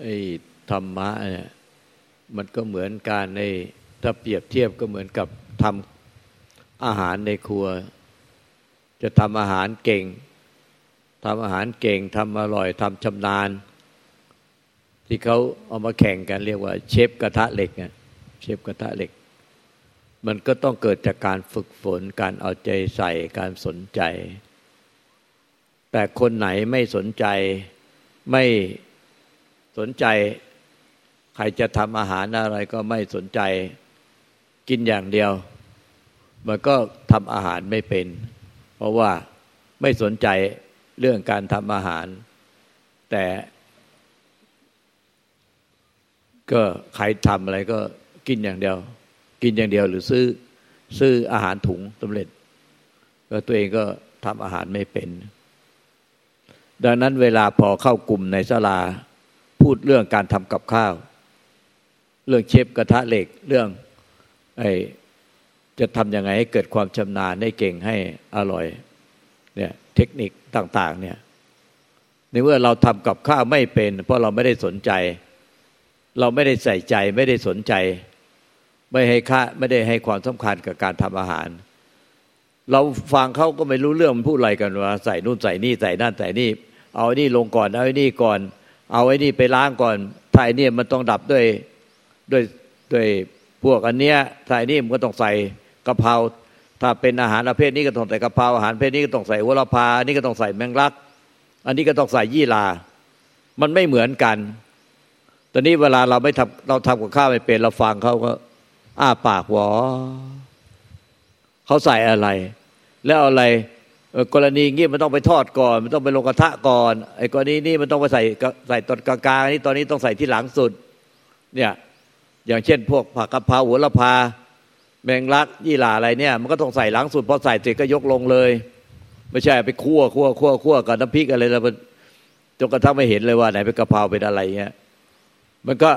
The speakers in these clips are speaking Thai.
ไอ้ธรรมะเนี่ยมันก็เหมือนการในถ้าเปรียบเทียบก็เหมือนกับทำอาหารในครัวจะทำอาหารเก่งทำอร่อยทำชำนาญที่เขาเอามาแข่งกันเรียกว่าเชฟกระทะเหล็กนะเชฟกระทะเหล็กมันก็ต้องเกิดจากการฝึกฝนการเอาใจใส่การสนใจแต่คนไหนไม่สนใจใครจะทำอาหารอะไรก็ไม่สนใจกินอย่างเดียวมันก็ทำอาหารไม่เป็นเพราะว่าไม่สนใจเรื่องการทำอาหารแต่ก็ใครทำอะไรก็กินอย่างเดียวหรือซื้ออาหารถุงสำเร็จก็ตัวเองก็ทำอาหารไม่เป็นดังนั้นเวลาพอเข้ากลุ่มในศาลาพูดเรื่องการทำกับข้าวเรื่องเชฟกระทะเหล็กเรื่องจะทำยังไงให้เกิดความชำนาญให้เก่งให้อร่อยเนี่ยเทคนิคต่างๆเนี่ยในเมื่อเราทำกับข้าวไม่เป็นเพราะเราไม่ได้สนใจเราไม่ได้ใส่ใจไม่ได้สนใจไม่ได้ให้ความสำคัญกับการทำอาหารเราฟังเขาก็ไม่รู้เรื่องมันพูดอะไรกันว่าใส่นู่นใส่นี่ใส่นั่นใส่นี่เอาไอ้นี่ลงก่อนเอาไอ้นี่ก่อนเอาไอ้นี่ไปล้างก่อนถ้าไอ้นี่มันต้องดับด้วยพวกอันเนี้ยถ้าไอ้นี่มันก็ต้องใส่กะเพราถ้าเป็นอาหารประเภทนี้ก็ต้องใส่กะเพราอาหารประเภทนี้ก็ต้องใส่หัวละพาอันนี้ก็ต้องใส่แมงลักอันนี้ก็ต้องใส่ยี่หร่ามันไม่เหมือนกันตอนนี้เวลาเราไม่ทำเราทำกับข้าวไม่เป็นเราฟังเขาก็อ้าปากหวอเขาใส่อะไรแล้วอะไรกรณีงี้มันต้องไปทอดก่อนมันต้องไปลงกระทะก่อนไอ้กรณีนี่มันต้องไปใส่ตอนกลางๆนี่ตอนนี้ต้องใส่ที่หลังสุดเนี่ยอย่างเช่นพวกผักกะเพราหัวละพาแมงลักยี่หร่าอะไรเนี่ยมันก็ต้องใส่หลังสุดพอใส่เสร็จก็ยกลงเลยไม่ใช่ไปคั่วกับน้ำพริกอะไรแล้วจนกระทั่งไม่เห็นเลยว่าไหนเป็นกะเพราเป็นอะไรเงี้ยมันก็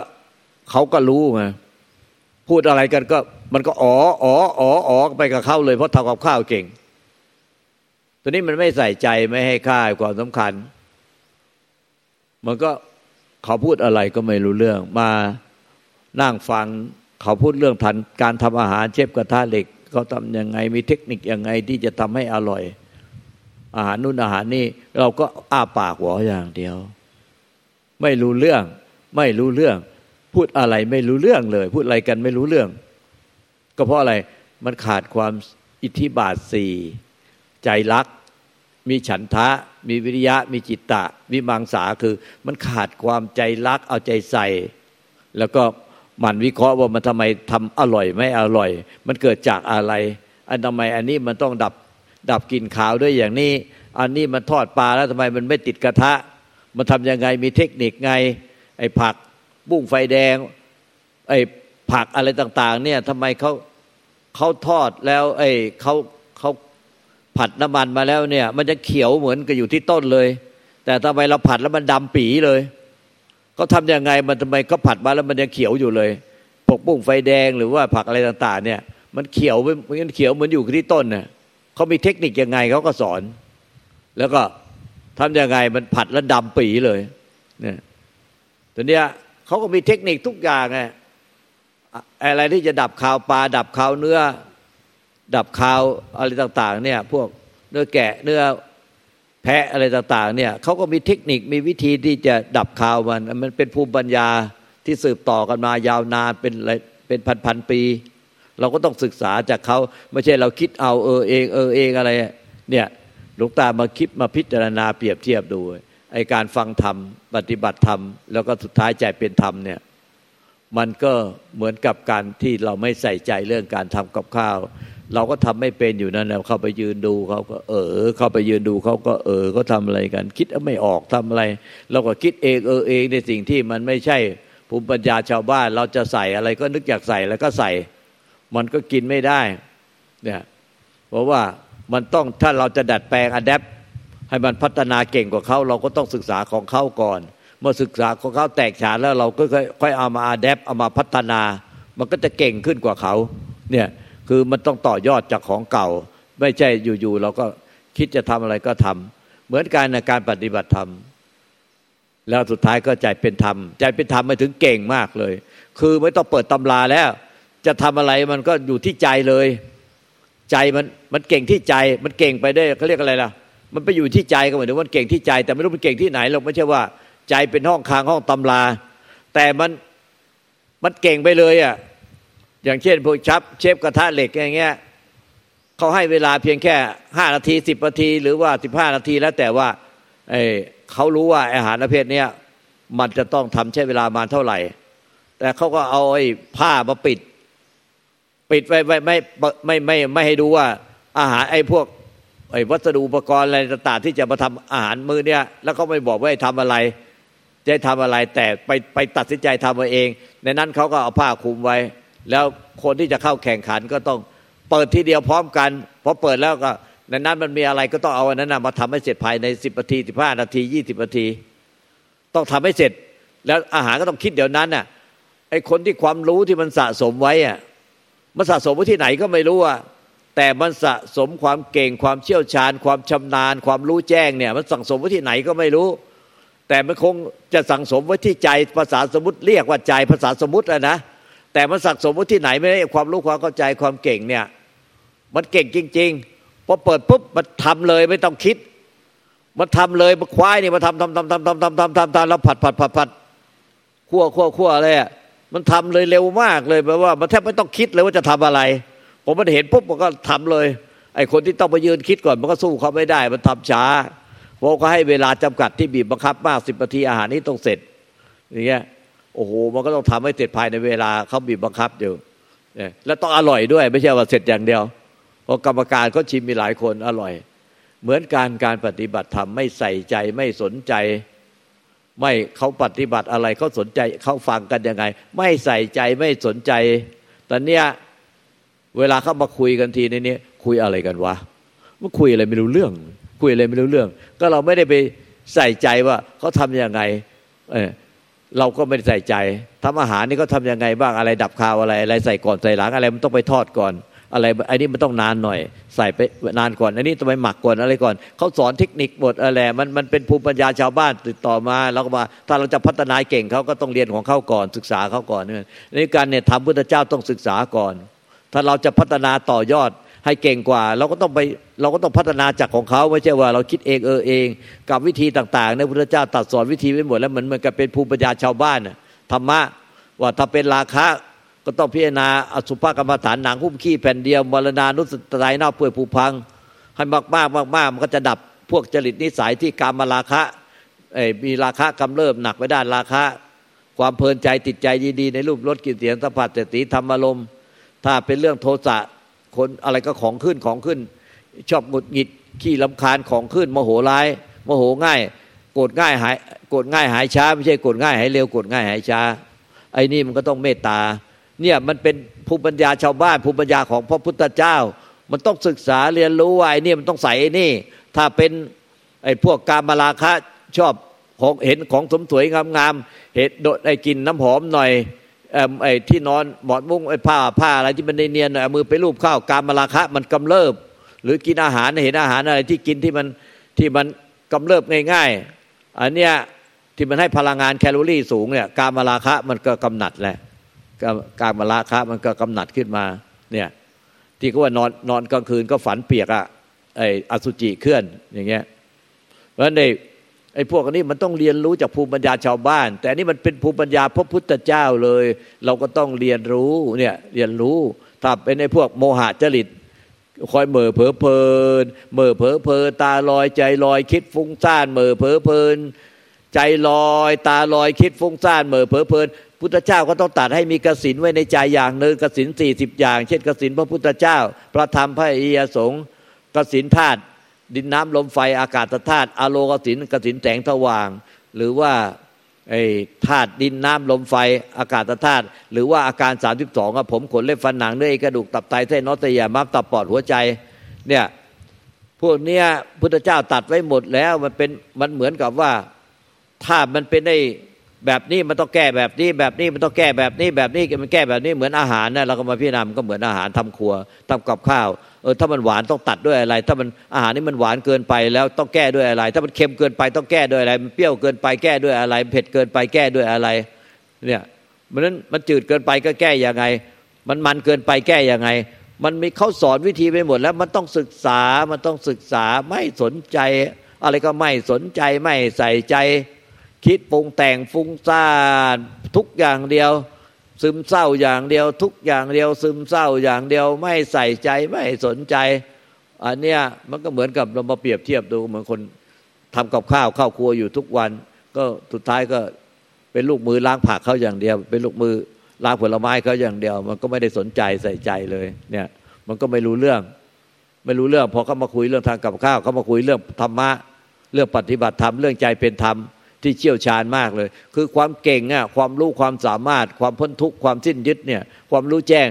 เขาก็รู้ไงพูดอะไรกันก็มันก็อ๋อไปกับเขาเลยเพราะทำกับข้าวเก่งตัวนี้มันไม่ใส่ใจไม่ให้ค่าความสำคัญมันก็เขาพูดอะไรก็ไม่รู้เรื่องมานั่งฟังเขาพูดเรื่องการทำอาหารเชฟกระทะเหล็กเขาทำยังไงมีเทคนิคยังไงที่จะทำให้อร่อยอาหารนู่นอาหารนี่เราก็อ้าปากหัวอย่างเดียวไม่รู้เรื่องพูดอะไรไม่รู้เรื่องเลยพูดอะไรกันไม่รู้เรื่องก็เพราะอะไรมันขาดความอิทธิบาทสี่ใจรักมีฉันทะมีวิริยะมีจิตตะวิมังสาคือมันขาดความใจรักเอาใจใส่แล้วก็มันวิเคราะห์ว่ามันทำไมทำอร่อยไม่อร่อยมันเกิดจากอะไรอันทำไมอันนี้มันต้องดับกลิ่นขาวด้วยอย่างนี้อันนี้มันทอดปลาแล้วทำไมมันไม่ติดกระทะมันทำยังไงมีเทคนิคไงไอ้ผักบุ้งไฟแดงไอ้ผักอะไรต่างๆเนี่ยทำไมเขาทอดแล้วไอ้เขาผัดน้ำมันมาแล้วเนี่ยมันจะเขียวเหมือนกับอยู่ที่ต้นเลยแต่ทำไมเราผัดแล้วมันดำปี๋เลยเขาทำยังไงมันทำไมเขาผัดมาแล้วมันยังเขียวอยู่เลยพวกบุ้งไฟแดงหรือว่าผักอะไรต่างๆเนี่ยมันเขียวเหมือนอยู่ที่ต้นน่ะเขามีเทคนิคยังไงเขาก็สอนแล้วก็ทำยังไงมันผัดแล้วดำปี๋เลยเนี่ยตอนเนี้ยเขาก็มีเทคนิคทุกอย่างไงอะไรที่จะดับคาวปลาดับคาวเนื้อดับคาวอะไรต่างๆเนี่ยพวกเนื้อแกะเนื้อแพะอะไรต่างๆเนี่ยเขาก็มีเทคนิคมีวิธีที่จะดับคาวมันเป็นภูมิปัญญาที่สืบต่อกันมายาวนานเป็นพันๆปีเราก็ต้องศึกษาจากเขาไม่ใช่เราคิดเอาเองอะไรเนี่ยหลวงตามาคิดมาพิจารณาเปรียบเทียบดูไอ้การฟังธรรมปฏิบัติธรรมแล้วก็สุดท้ายใจเป็นธรรมเนี่ยมันก็เหมือนกับการที่เราไม่ใส่ใจเรื่องการทำกับข้าวเราก็ทำไม่เป็นอยู่นั่นแหละเข้าไปยืนดูเขาก็เขาทำอะไรกันคิดไม่ออกทำอะไรเราก็คิดเองในสิ่งที่มันไม่ใช่ภูมิปัญญาชาวบ้านเราจะใส่อะไรก็นึกอยากใส่แล้วก็ใส่มันก็กินไม่ได้เนี่ยเพราะว่ามันต้องถ้าเราจะดัดแปลงอะแดปให้มันพัฒนาเก่งกว่าเขาเราก็ต้องศึกษาของเขาก่อนเมื่อศึกษาของเขาแตกฉานแล้วเราก็ค่อยเอามาอะแดปเอามาพัฒนามันก็จะเก่งขึ้นกว่าเขาเนี่ยคือมันต้องต่อยอดจากของเก่าไม่ใช่อยู่ๆเราก็คิดจะทำอะไรก็ทำเหมือนกันในการปฏิบัติธรรม แล้วสุดท้ายก็ใจเป็นธรรมไม่ถึงเก่งมากเลยคือไม่ต้องเปิดตำราแล้วจะทำอะไรมันก็อยู่ที่ใจเลยใจมันเก่งที่ใจมันเก่งไปได้เขาเรียกอะไรล่ะมันไปอยู่ที่ใจก็เหมือนว่าเก่งที่ใจแต่ไม่รู้มันเก่งที่ไหนเราไม่ใช่ว่าใจเป็นห้องคางห้องตำราแต่มันเก่งไปเลยอ่ะอย่างเช่นพวกเชฟกระทะเหล็กอย่างเงี้ยเขาให้เวลาเพียงแค่5นาที10นาทีหรือว่า15นาทีแล้วแต่ว่าเขารู้ว่าอาหารประเภทเนี้ยมันจะต้องทำใช้เวลามาเท่าไหร่แต่เขาก็เอาไอ้ผ้ามาปิดไว้ไม่ให้ดูว่าอาหารไอ้พวกไอ้วัสดุอุปกรณ์อะไรต่างๆที่จะมาทำอาหารมื้อเนี้ยแล้วเขาไม่บอกว่าให้ทำอะไรจะทำอะไรแต่ไปตัดสินใจทำเอาเองในนั้นเขาก็เอาผ้าคลุมไว้แล้วคนที่จะเข้าแข่งขันก็ต้องเปิดทีเดียวพร้อมกันพอเปิดแล้วก็ในนั้นมันมีอะไรก็ต้องเอาอันนั้นมาทำให้เสร็จภายใน10นาที15นาที20นาทีต้องทำให้เสร็จแล้วอาหารก็ต้องคิดเดี๋ยวนั้นน่ะไอ้คนที่ความรู้ที่มันสะสมไว้อ่ะมันสะสมไว้ที่ไหนก็ไม่รู้อ่ะแต่มันสะสมความเก่งความเชี่ยวชาญความชำนาญความรู้แจ้งเนี่ยมันสั่งสมไว้ที่ไหนก็ไม่รู้แต่มันคงจะสั่งสมไว้ที่ใจภาษาสมมติเรียกว่าใจภาษาสมมติอ่ะนะแต่มันสั่งสมไว้ที่ไหนไม่ได้ความรู้ความเข้าใจความเก่งเนี่ยมันเก่งจริงๆพอเปิดปุ๊บมันทำเลยไม่ต้องคิดมันทำเลยมันควายเนี่ยมันทำแล้วผัดคั่วอะไรอ่ะมันทำเลยเร็วมากเลยแปลว่ามันแทบไม่ต้องคิดเลยว่าจะทำอะไรผมมันเห็นปุ๊บมันก็ทำเลยไอ้คนที่ต้องไปยืนคิดก่อนมันก็สู้เขาไม่ได้มันทำช้าเพราะเขาให้เวลาจำกัดที่บีบบังคับมาก10นาทีอาหารนี้ต้องเสร็จอย่างเงี้ยโอ้โหมันก็ต้องทำให้เสร็จภายในเวลาเขาบีบบังคับอยู่แล้วต้องอร่อยด้วยไม่ใช่ว่าเสร็จอย่างเดียวเพราะกรรมการเขาชิมมีหลายคนอร่อยเหมือนการปฏิบัติธรรมไม่ใส่ใจไม่สนใจไม่เขาปฏิบัติอะไรเขาสนใจเขาฟังกันยังไงไม่ใส่ใจไม่สนใจตอนเนี้ยเวลาเขามาคุยกันทีในนี้คุยอะไรกันวะมันคุยอะไรไม่รู้เรื่องก็เราไม่ได้ไปใส่ใจว่าเขาทำยังไงเราก็ไม่ได้ใส่ใจทำอาหารนี่เขาทำยังไงบ้างอะไรดับคาวอะไรใส่ก่อนใส่หลังอะไรมันต้องไปทอดก่อนอะไรไอ้นี่มันต้องนานหน่อยใส่ไปนานก่อนไอ้นี่ต้องไปหมักก่อนอะไรก่อนเขาสอนเทคนิคหมดอะไรมันเป็นภูมิปัญญาชาวบ้านติดต่อมาแล้วก็มาถ้าเราจะพัฒนาเก่งเขาก็ต้องเรียนของเขาก่อนศึกษาเขาก่อนนี่การเนี่ยทำพุทธเจ้าต้องศึกษาก่อนถ้าเราจะพัฒนาต่อยอดให้เก่งกว่าเราก็ต้องพัฒนาจากของเขาไม่ใช่ว่าเราคิดเองเองกับวิธีต่างๆเนี่ยพระพุทธเจ้าตรัสสอนวิธีไว้หมดแล้วเหมือนกับเป็นภูมิปัญญาชาวบ้านธรรมะว่าถ้าเป็นราคะก็ต้องพิจารณาอสุภกรรมฐานหนังหุ้มขี้แผ่นเดียวมรณานุสติไนน่าเปื่อยผุพังให้มากๆมันก็จะดับพวกจริตนิสัยที่กามราคะมีราคะกำเริบหนักไปด้านราคะความเพลินใจติดใจดีๆในรูปรสกลิ่นเสียงสัมผัสเสถียรธรรมอารมณ์ถ้าเป็นเรื่องโทสะคนอะไรก็ของขึ้นชอบหงุดหงิดขี้รำคาญของขึ้นโมโหร้ายโมโหง่ายโกรธง่ายหายช้าไม่ใช่โกรธง่ายหายเร็วโกรธง่ายหายช้าไอ้นี่มันก็ต้องเมตตาเนี่ยมันเป็นภูมิปัญญาชาวบ้านภูมิปัญญาของพระพุทธเจ้ามันต้องศึกษาเรียนรู้ว่าไอ้นี่มันต้องใส่ไอ้นี่ถ้าเป็นไอ้พวกกามราคะชอบของเห็นของสวยงามๆเห็นโดดไอ้กินน้ำหอมหน่อยไอ้ที่นอนหมอนมุ้งไอ้ผ้าอะไรที่มันเนียนๆเอามือไปลูบเข้ากามราคะมันกำเริบหรือกินอาหารเห็นอาหารอะไรที่กินที่มันกำเริบง่ายๆอันเนี้ยที่มันให้พลังงานแคลอรี่สูงเนี่ยกามราคะมันก็กำหนัดแหละกามราคะมันก็กำหนัดขึ้นมาเนี่ยที่เขาว่านอนกลางคืนก็ฝันเปียกอ่ะไอ้อสุจิเคลื่อนอย่างเงี้ยเพราะฉะนั้นไอ้พวกนี้มันต้องเรียนรู้จากภูมิปัญญาชาวบ้านแต่อันนี้มันเป็นภูมิปัญญาพระพุทธเจ้าเลยเราก็ต้องเรียนรู้เนี่ยเรียนรู้ถ้าเป็นไอ้พวกโมหะจริตคอยเหม่อเพ้อเพลินตาลอยใจลอยคิดฟุ้งซ่านเหม่อเพ้อเพลินใจลอยตาลอยคิดฟุ้งซ่านเหม่อเพ้อเพลินพุทธเจ้าก็ต้องตัดให้มีกสินไว้ในใจอย่างนึงกสิน40อย่างเช่นกสินพระพุทธเจ้าพระธรรมพระอริยสงฆ์กสินธาตุดินน้ำลมไฟอากาศธาตุอโลกสินกสินแสงสว่างหรือว่าไอ้ธาตุดินน้ำลมไฟอากาศธาตุหรือว่าอาการ32ผมขนเล็บฟันหนังเนื้อเอ็นกระดูกตับไตเส้นเอ็นเยื่อม้ามตับปอดหัวใจเนี่ยพวกเนี้ยพุทธเจ้าตัดไว้หมดแล้วมันเหมือนกับว่าถ้ามันเป็นได้แบบนี้มันต้องแก้แบบนี้มันต้องแก้แบบนี้มันแก้แบบนี้เหมือนอาหารนะเราก็มาพิจารณามันก็เหมือนอาหารทำครัวทำกับข้าว ถ้ามันหวานต้องตัดด้วยอะไรถ้ามันอาหารนี่มันหวานเกินไปแล้วต้องแก้ด้วยอะไรถ้ามันเค็มเกินไปต้องแก้ด้วยอะไรมันเปรี้ยวเกินไปแก้ด้วยอะไรเผ็ดเกินไปแก้ด้วยอะไรเนี่ยเพราะฉะนั้นมันจืดเกินไปก็แก้ยังไงมันเกินไปแก้ยังไงมันมีเขาสอนวิธีไปหมดแล้วมันต้องศึกษาไม่สนใจอะไรก็ไม่สนใจไม่ใส่ใจคิดปรุงแต่งฟุ้งซ่านทุกอย่างเดียวซึมเศร้าอย่างเดียวทุกอย่างเดียวซึมเศร้าอย่างเดียวไม่ใส่ใจไม่สนใจอันเนี้ยมันก็เหมือนกับเรามาเปรียบเทียบดูเหมือนคนทำกับข้าวเข้าครัวอยู่ทุกวันก็สุดท้ายก็เป็นลูกมือล้างผักเขาอย่างเดียวเป็นลูกมือล้างผลไม้เขาอย่างเดียวมันก็ไม่ได้สนใจใส่ใจเลยเนี่ยมันก็ไม่รู้เรื่องพอเขามาคุยเรื่องทางกับข้าวเขามาคุยเรื่องธรรมะเรื่องปฏิบัติธรรมเรื่องใจเป็นธรรมที่เชี่ยวชาญมากเลยคือความเก่งอ่ะความรู้ความสามารถความพ้นทุกข์ความสิ้นยึดเนี่ยความรู้แจ้ง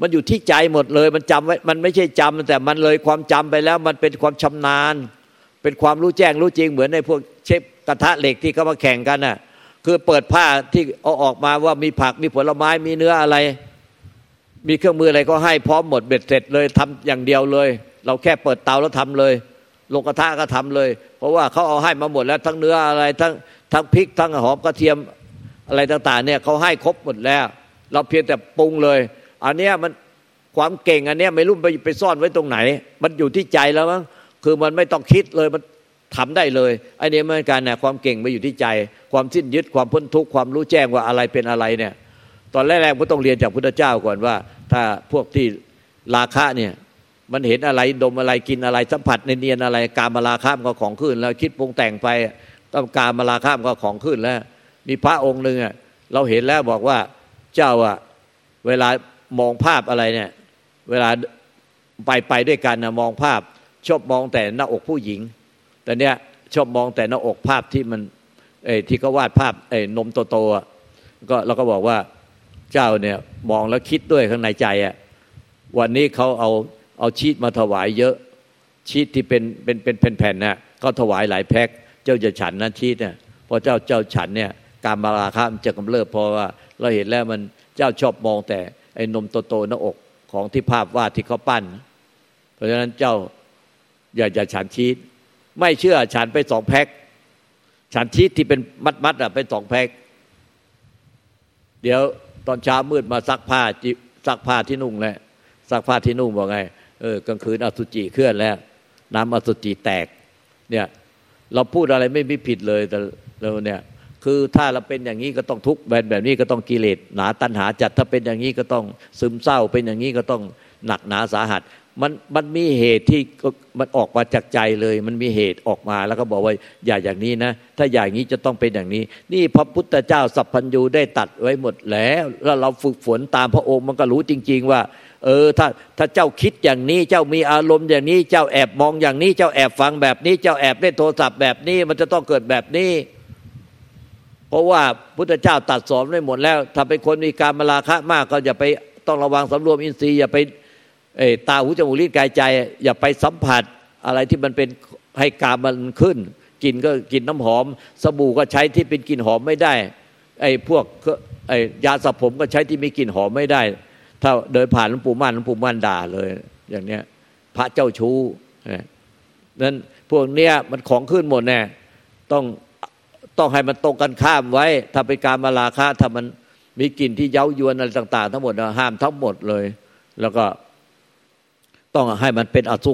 มันอยู่ที่ใจหมดเลยมันจำไว้มันไม่ใช่จำแต่มันเลยความจำไปแล้วมันเป็นความชำนาญเป็นความรู้แจ้งรู้จริงเหมือนในพวกเชฟกระทะเหล็กที่เขามาแข่งกันอ่ะคือเปิดผ้าที่เอาออกมาว่ามีผักมีผลไม้มีเนื้ออะไรมีเครื่องมืออะไรก็ให้พร้อมหมดเบ็ดเสร็จเลยทำอย่างเดียวเลยเราแค่เปิดเตาแล้วทำเลยลงกระทะก็ทำเลยเพราะว่าเขาเอาให้มาหมดแล้วทั้งเนื้ออะไรทั้งพริกทั้งหอมกระเทียมอะไรต่างๆเนี่ยเขาให้ครบหมดแล้วเราเพียงแต่ปรุงเลยอันเนี้ยมันความเก่งอันเนี้ยไม่รู้ไปซ่อนไว้ตรงไหนมันอยู่ที่ใจแล้วมั้งคือมันไม่ต้องคิดเลยมันทำได้เลยไอ้นี่เหมือนกันเนี่ยความเก่งมาอยู่ที่ใจความสิ้นยึดความพ้นทุกข์ความรู้แจ้งว่าอะไรเป็นอะไรเนี่ยตอนแรกๆก็ต้องเรียนจากพุทธเจ้าก่อนว่าถ้าพวกที่ราคะเนี่ยมันเห็นอะไรดมอะไรกินอะไรสัมผัสเนียนอะไรกามราคะก็ของขึ้นแล้วคิดปรุงแต่งไปต้องกามราคะก็ของขึ้นแล้วมีพระองค์นึงอ่ะเราเห็นแล้วบอกว่าเจ้าอ่ะเวลามองภาพอะไรเนี่ยเวลาไปด้วยกันนะมองภาพชอบมองแต่หน้าอกผู้หญิงแต่เนี่ยชอบมองแต่หน้าอกภาพที่มันที่เขาวาดภาพนมโตๆอ่ะก็เราก็บอกว่าเจ้าเนี่ยมองแล้วคิดด้วยข้างในใจอ่ะวันนี้เขาเอาชีสมาถวายเยอะชีสที่เป็นแผ่นๆน่ะก็ถวายหลายแพ็คเจ้าจะฉันนะชีสเนี่ยพอเจ้าฉันเนี่ยกามราคะมันจะกำเริบเพราะว่าเราเห็นแล้วมันเจ้าชอบมองแต่ไอ้นมโตๆหน้าอกของที่ภาพวาดที่เขาปั้นเพราะฉะนั้นเจ้าอย่าฉันชีสไม่เชื่อฉันไป2แพ็คฉันชีสที่เป็นมัดๆอ่ะไป2แพ็คเดี๋ยวตอนเช้ามืดมาซักผ้าที่นุ่งแล้วซักผ้าที่นุ่งบอกไงกลางคืนอสุจิเคลื่อนแล้วน้ำอสุจิแตกเนี่ยเราพูดอะไรไม่มีผิดเลยแต่เราเนี่ยคือถ้าเราเป็นอย่างนี้ก็ต้องทุกข์แบบนี้ก็ต้องกิเลสหนาตัณหาจัดถ้าเป็นอย่างนี้ก็ต้องซึมเศร้าเป็นอย่างนี้ก็ต้องหนักหนาสาหัสมันมีเหตุที่มันออกมาจากใจเลยมันมีเหตุออกมาแล้วก็บอกว่าอย่าอย่างนี้นะถ้าอย่างนี้จะต้องเป็นอย่างนี้นี่พระพุทธเจ้าสัพพัญญูได้ตัดไว้หมดแล้วแล้วเราฝึกฝนตามพระองค์มันก็รู้จริงๆว่าถ้าเจ้าคิดอย่างนี้เจ้ามีอารมณ์อย่างนี้เจ้าแอบมองอย่างนี้เจ้าแอบฟังแบบนี้เจ้าแอบเล่นโทรศัพท์แบบนี้มันจะต้องเกิดแบบนี้เพราะว่าพุทธเจ้าตัดสอนไว้หมดแล้วถ้าเป็นคนมีกามราคะมากก็อย่าไปต้องระวังสำรวมอินทรีย์อย่าไปตาหูจมูกลิ้นกายใจอย่าไปสัมผัสอะไรที่มันเป็นให้กามมันขึ้นกินก็กินน้ำหอมสบู่ก็ใช้ที่เป็นกลิ่นหอมไม่ได้พวกยาสระผมก็ใช้ที่มีกลิ่นหอมไม่ได้ถ้าเดินผ่านหลวงปู่มั่นด่าเลยอย่างเนี้ยพระเจ้าชู้นั้นพวกเนี้ยมันของขึ้นหมดแน่ต้องให้มันตรงกันข้ามไว้ถ้าเป็นกามราคะถ้ามันมีกลิ่นที่เย้ายวนอะไรต่างๆทั้งหมดห้ามทั้งหมดเลยแล้วก็ต้องให้มันเป็นอสุ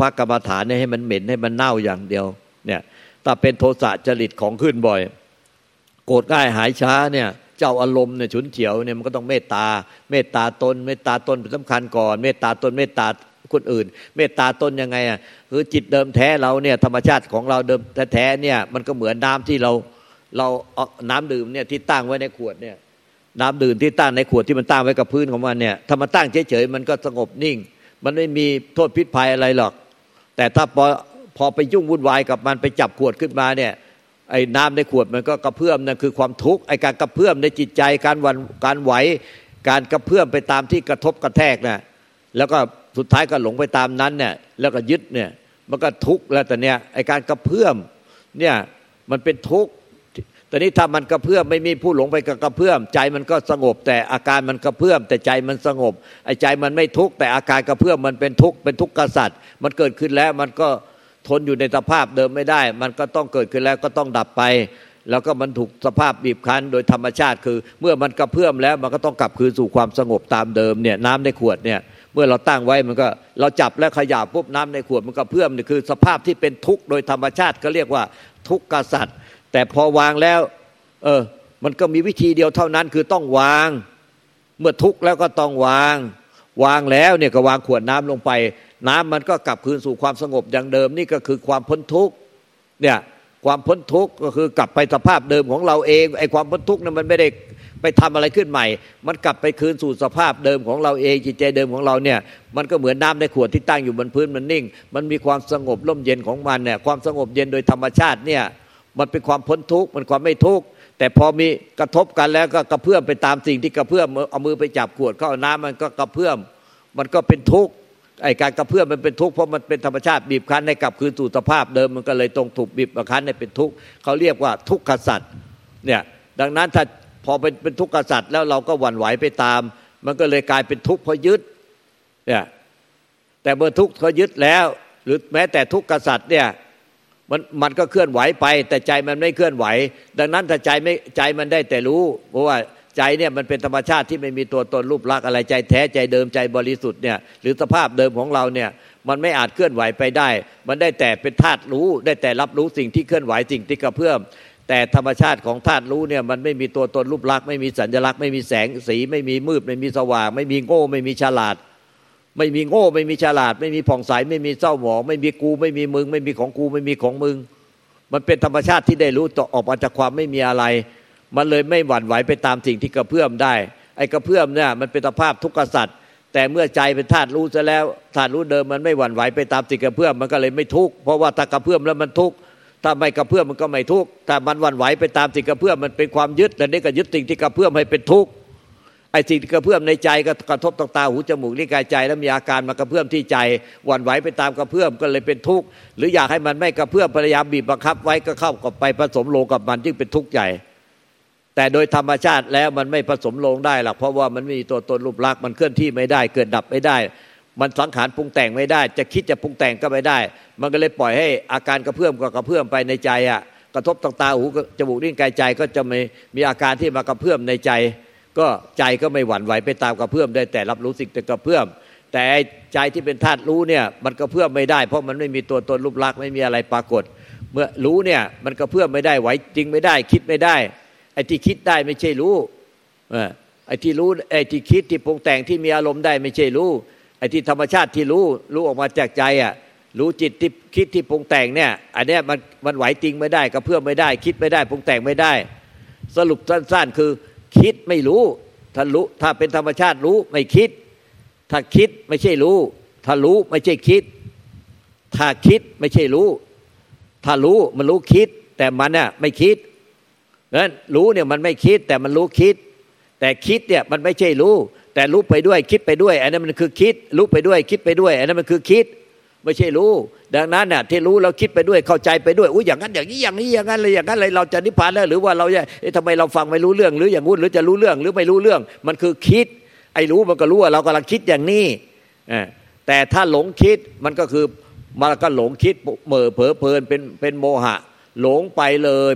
ภกรรมฐานให้มันเหม็นให้มันเน่าอย่างเดียวเนี่ยถ้าเป็นโทสะจริตของขึ้นบ่อยโกรธง่ายหายช้าเนี่ยเจ้าอารมณ์เนี่ยฉุนเฉียวเนี่ยมันก็ต้องเมตตาตนเมตตาตนเป็นสำคัญก่อนเมตตาตนเมตตาคนอื่นเมตตาตนยังไงอ่ะคือจิตเดิมแท้เราเนี่ยธรรมชาติของเราเดิมแท้เนี่ยมันก็เหมือนน้ำที่เราเอาน้ำดื่มเนี่ยที่ตั้งไว้ในขวดเนี่ยน้ำดื่มที่ตั้งในขวดที่มันตั้งไว้กับพื้นของมันเนี่ยถ้ามันตั้งเฉยๆมันก็สงบนิ่งมันไม่มีโทษพิษภัยอะไรหรอกแต่ถ้าพอไปยุ่งวุ่นวายกับมันไปจับขวดขึ้นมาเนี่ยไอ้น้ำในขวดมันก็กระเพื่อมนั่นคือความทุกข์ไอ้การกระเพื่อมในจิตใจการไหวการกระเพื่อมไปตามที่กระทบกระแทกน่ะแล้วก็สุดท้ายก็หลงไปตามนั้นเนี่ยแล้วก็ยึดเนี่ยมันก็ทุกข์แล้วแต่เนี่ยไอ้การกระเพื่อมเนี่ยมันเป็นทุกข์ ตอนนี้ถ้ามันกระเพื่อมไม่มีผู้หลงไปกระเพื่อมใจมันก็สงบแต่อาการมันกระเพื่อมแต่ใจมันสงบไอ้ใจมันไม่ทุกข์แต่อาการกระเพื่อมมันเป็นทุกข์เป็นทุกข์กษัตริย์มันเกิดขึ้นแล้วมันก็ทนอยู่ในสภาพเดิมไม่ได้มันก็ต้องเกิดขึ้นแล้วก็ต้องดับไปแล้วก็มันถูกสภาพบีบคั้นโดยธรรมชาติคือเมื่อมันกระเพื่อมแล้วมันก็ต้องกลับคืนสู่ความสงบตามเดิมเนี่ยน้ำในขวดเนี่ยเมื่อเราตั้งไว้มันก็เราจับแล้วขยับปุ๊บน้ำในขวดมันกระเพื่อมนี่คือสภาพที่เป็นทุกข์โดยธรรมชาติก็เรียกว่าทุกข์กษัตริย์แต่พอวางแล้วมันก็มีวิธีเดียวเท่านั้นคือต้องวางเมื่อทุกข์แล้วก็ต้องวางแล้วเนี่ยก็วางขวดน้ำลงไปน้ำมันก็กลับคืนสู่ความสงบอย่างเดิมนี่ก็คือความพ้นทุกข์เนี่ยความพ้นทุกข์ก็คือกลับไปสภาพเดิมของเราเองไอ้ความพ้นทุกข์นั้นมันไม่ได้ไปทำอะไรขึ้นใหม่มันกลับไปคืนสู่สภาพเดิมของเราเองจิตใจเดิมของเราเนี่ยมันก็เหมือนน้ำในขวดที่ตั้งอยู่บนพื้นมันนิ่งมันมีความสงบร่มเย็นของมันเนี่ยความสงบเย็นโดยธรรมชาติเนี่ยมันเป็นความพ้นทุกข์มันความไม่ทุกข์แต่พอมีกระทบกันแล้วก็กระเพื่อมไปตามสิ่งที่กระเพื่อมเอามือไปจับขวดเข้าน้ำมันก็กระเพื่อมมันก็เป็นทุกข์ไอ้การกระเพื่อมมันเป็นทุกข์เพราะมันเป็นธรรมชาติบีบคั้นให้กลับคืนสู่สภาพเดิมมันก็เลยต้องถูกบีบคั้นให้เป็นทุกข์เขาเรียกว่าทุกขสัตว์เนี่ยดังนั้นถ้าพอเป็นทุกขสัตว์แล้วเราก็หวั่นไหวไปตามมันก็เลยกลายเป็นทุกข์เพราะยึดเนี่ยแต่เมื่อทุกข์เขายึดแล้วหรือแม้แต่ทุกขสัตว์เนี่ยมันก็เคลื่อนไหวไปแต่ใจมันไม่เคลื่อนไหวดังนั้นถ้าใจมันได้แต่รู้เพราะว่าใจเนี่ยมันเป็นธรรมชาติที่ไม่มีตัวตนรูปลักษณ์อะไรใจแท้ใจเดิมใจบริสุทธิ์เนี่ยหรือสภาพเดิมของเราเนี่ยมันไม่อาจเคลื่อนไหวไปได้มันได้แต่เป็นธาตุรู้ได้แต่รับรู้สิ่งที่เคลื่อนไหวสิ่งที่กระเพื่อมแต่ธรรมชาติของธาตุรู้เนี่ยมันไม่มีตัวตนรูปลักษณ์ไม่มีสัญลักษณ์ไม่มีแสงสีไม่มีมืดไม่มีสว่างไม่มีโง่ไม่มีฉลาดไม่มีโง่ไม่มีฉลาดไม่มีผ่องใสไม่มีเศร้าหมองไม่มีกูไม่มีมึงไม่มีของกูไม่มีของมึงมันเป็นธรรมชาติที่ได้รู้ต่อออกมาจากความไม่มีอะไรมันเลยไม่หวั่นไหวไปตามสิ่งที่กระเพื่อมได้ไอ้กระเพื่อมเนี่ยมันเป็นสภาพทุกขสัตว์แต่เมื่อใจเป็นธาตุรู้ซะแล้วธาตุรู้เดิมมันไม่หวั่นไหวไปตามสิ่งกระเพื่อมมันก็เลยไม่ทุกข์เพราะว่าถ้ากระเพื่อมแล้วมันทุกข์ถ้าไม่กระเพื่อมมันก็ไม่ทุกข์ถ้ามันหวั่นไหวไปตามสิ่งกระเพื่อมมันเป็นความยึดและนี่ก็ยึดสิ่งที่กระเพื่อมให้เป็นทุกข์ไอ้สิ่งที่กระเพื่อมในใจก็กระทบต่างตาหูจมูกลิ้นกายใจแล้วมีอาการมากระเพื่อมที่ใจหวั่นไหวไปตามกระเพื่อมก็เลยเป็นทุกข์หรืออยากให้มันไม่กระเพื่อมพยายามบีบบังคับไว้ก็เข้ากับไปผสมโลกับมันจึงเป็นทุกข์ใหญ่แต่โดยธรรมชาติแล้วมันไม่ผสมโลได้หรอกเพราะว่ามันไม่มีตัวตนรูปลักษณ์มันเคลื่อนที่ไม่ได้เกิดดับไม่ได้มันสังขารปรุงแต่งไม่ได้จะคิดจะปรุงแต่งก็ไม่ได้มันก็เลยปล่อยให้อาการกระเพื่อมกับกระเพื่อมไปในใจอ่ะกระทบต่างตาหูจมูกลิ้นกายใจก็จะมีอาการที่มากระเพื่อมในใจก็ใจก็ไม่หวั่นไหวไปตามกระเพื่อมได้แต่รับรู้สิ่งแต่กระเพื่อมแต่ใจที่เป็นธาตุรู้เนี่ยมันกระเพื่อมไม่ได้เพราะมันไม่มีตัวตนรูปลักษณ์ไม่มีอะไรปรากฏเมื่อรู้เนี่ยมันกระเพื่อมไม่ได้ไหวจริงไม่ได้คิดไม่ได้ไอ้ที่คิดได้ไม่ใช่รู้ไอ้ที่รู้ไอ้ที่คิดที่ปรุงแต่งที่มีอารมณ์ได้ไม่ใช่รู้ไอ้ที่ธรรมชาติที่รู้ออกมาจากใจอ่ะรู้จิตที่คิดที่ปรุงแต่งเนี่ยอันเนี้ยมันไหวจริงไม่ได้กระเพื่อมไม่ได้คิดไม่ได้ปรุงแต่งไม่ได้สรุปสั้นๆคือคิดไม่รู้ถ้ารู้ถ้าเป็นธรรมชาติรู้ไม่คิดถ้าคิดไม่ใช่รู้ถ้ารู้ไม่ใช่คิดถ้าคิดไม่ใช่รู้ถ้ารู้มันรู้คิดแต่มันน่ะไม่คิดงั้นรู้เนี่ยมันไม่คิดแต่มันรู้คิดแต่คิดเนี่ยมันไม่ใช่รู้แต่รู้ไปด้วยคิดไปด้วยอันนั้นมันคือคิดรู้ไปด้วยคิดไปด้วยอันนั้นมันคือคิดไม่ใช่รู้ดังนั้นน่ะที่รู้เราคิดไปด้วยเข้าใจไปด้วยอย่างนั้นอย่างนี้อย่างนี้อย่างนั้นอะไรอย่างนั้นอะไรเราจะนิพพานแล้วหรือว่าเราจะทำไมเราฟังไม่รู้เรื่องหรืออย่างงู้นหรือจะรู้เรื่องหรือไม่รู้เรื่องมันคือคิดไอ้รู้มันก็รู้ว่าเรากำลังคิดอย่างนี้แต่ถ้าหลงคิดมันก็คือมันก็หลงคิดเหม่อเผลอเพลินเป็นโมหะหลงไปเลย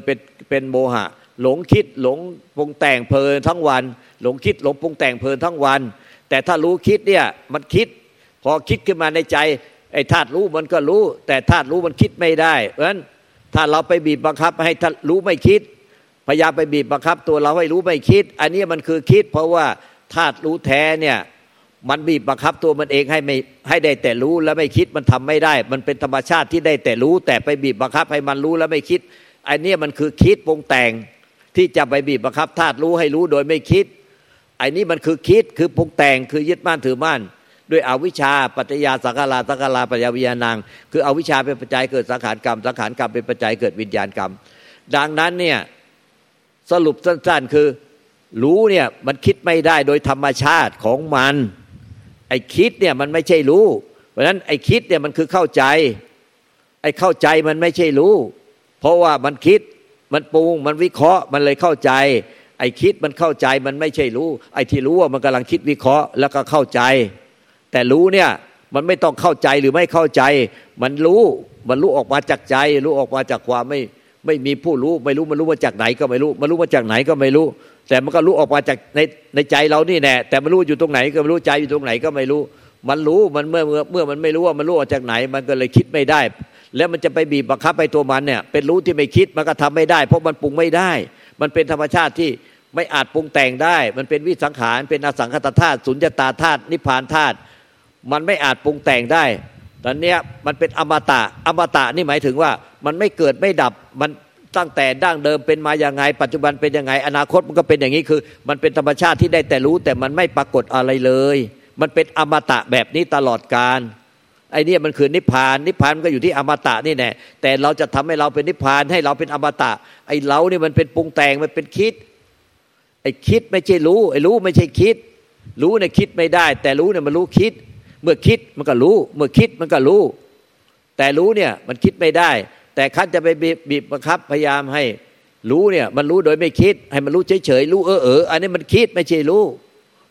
เป็นโมหะหลงคิดหลงปรุงแต่งเพลินทั้งวันหลงคิดหลงปรุงแต่งเพลินทั้งวันแต่ถ้ารู้คิดเนี่ยมันคิดพอคิดขึ้นมาในใจไอ้ธาตุรู้มันก็รู้แต่ธาตุรู้มันคิดไม่ได้เพราะฉะนั้นถ้าเราไปบีบบังคับให้ธาตุรู้ไม่คิดพยายามไปบีบบังคับตัวเราให้รู้ไม่คิดอันนี้มันคือคิดเพราะว่าธาตุรู้แท้เนี่ยมันบีบบังคับตัวมันเองให้ได้แต่รู้แล้วไม่คิดมันทำไม่ได้มันเป็นธรรมชาติที่ได้แต่รู้แต่ไปบีบบังคับให้มันรู้แล้วไม่คิดอันนี้มันคือคิดปรุงแต่งที่จะไปบีบบังคับธาตุรู้ให้รู้โดยไม่คิดอันนี้มันคือคิดคือปรุงแต่งคือยึดมั่นถือมั่นด้วยอวิชชาปัจจยาสังขาราสังขาราปัจจยวิญญาณังคืออวิชชาเป็นปัจจัยเกิดสังขารกรรมสังขารกรรมเป็นปัจจัยเกิดวิญญาณกรรมดังนั้นเนี่ยสรุปสั้นๆคือรู้เนี่ยมันคิดไม่ได้โดยธรรมชาติของมันไอ้คิดเนี่ยมันไม่ใช่รู้เพราะฉะนั้นไอ้คิดเนี่ยมันคือเข้าใจไอ้เข้าใจมันไม่ใช่รู้เพราะว่ามันคิด มันปรุงมันวิเคราะห์มันเลยเข้าใจไอ้คิดมันเข้าใจมันไม่ใช่รู้ไอ้ที่รู้ว่ามันกำลังคิดวิเคราะห์แล้วก็เข้าใจแต่รู้เนี่ยมันไม่ต้องเข้าใจหรือไม่เข้าใจมันรู้ออกมาจากใจรู้ออกมาจากความไม่มีผู้รู้ไม่รู้มันรู้มาจากไหนก็ไม่รู้มันรู้มาจากไหนก็ไม่รู้แต่มันก็รู้ออกมาจากในใจเรานี่แน่แต่มันรู้อยู่ตรงไหนก็ไม่รู้ใจอยู่ตรงไหนก็ไม่รู้มันรู้มันเมื่อมันไม่รู้ว่ามันรู้ออกจากไหนมันก็เลยคิดไม่ได้แล้วมันจะไปบีบบังคับไปตัวมันเนี่ยเป็นรู้ที่ไม่คิดมันก็ทำไม่ได้เพราะมันปรุงไม่ได้มันเป็นธรรมชาติที่ไม่อาจปรุงแต่งได้มันเป็นวิสังขารเป็นอสังขตธาตุสุญญตาธาตุนิพพานธาตุมันไม่อาจปรุงแต่งได้ตอนนี้มันเป็นอมตะนี่หมายถึงว่ามันไม่เกิดไม่ดับมันตั้งแต่ดั้งเดิมเป็นมาอย่างไงปัจจุบันเป็นยังไงอนาคตมันก็เป็นอย่างนี้คือมันเป็นธรรมชาติที่ได้แต่รู้แต่มันไม่ปรากฏอะไรเลยมันเป็นอมตะแบบนี้ตลอดกาลไอ้นี่มันคือนิพพานนิพพานมันก็อยู่ที่อมตะนี่แน่แต่เราจะทำให้เราเป็นนิพพานให้เราเป็นอมตะไอ้เรานี่มันเป็นปรุงแต่งมันเป็นคิดไอ้คิดไม่ใช่รู้ไอ้รู้ไม่ใช่คิดรู้เนี่ยคิดไม่ได้แต่รู้เนี่ยมันรู้คิดเมื่อคิดมันก็รู้เมื่อคิดมันก็รู้แต่รู้เนี่ยมันคิดไม่ได้แต่คันจะไปบีบบังคับพยายามให้รู้เนี่ยมันรู้โดยไม่คิดให้มันรู้เฉยๆรู้อันนี้มันคิดไม่ใช่รู้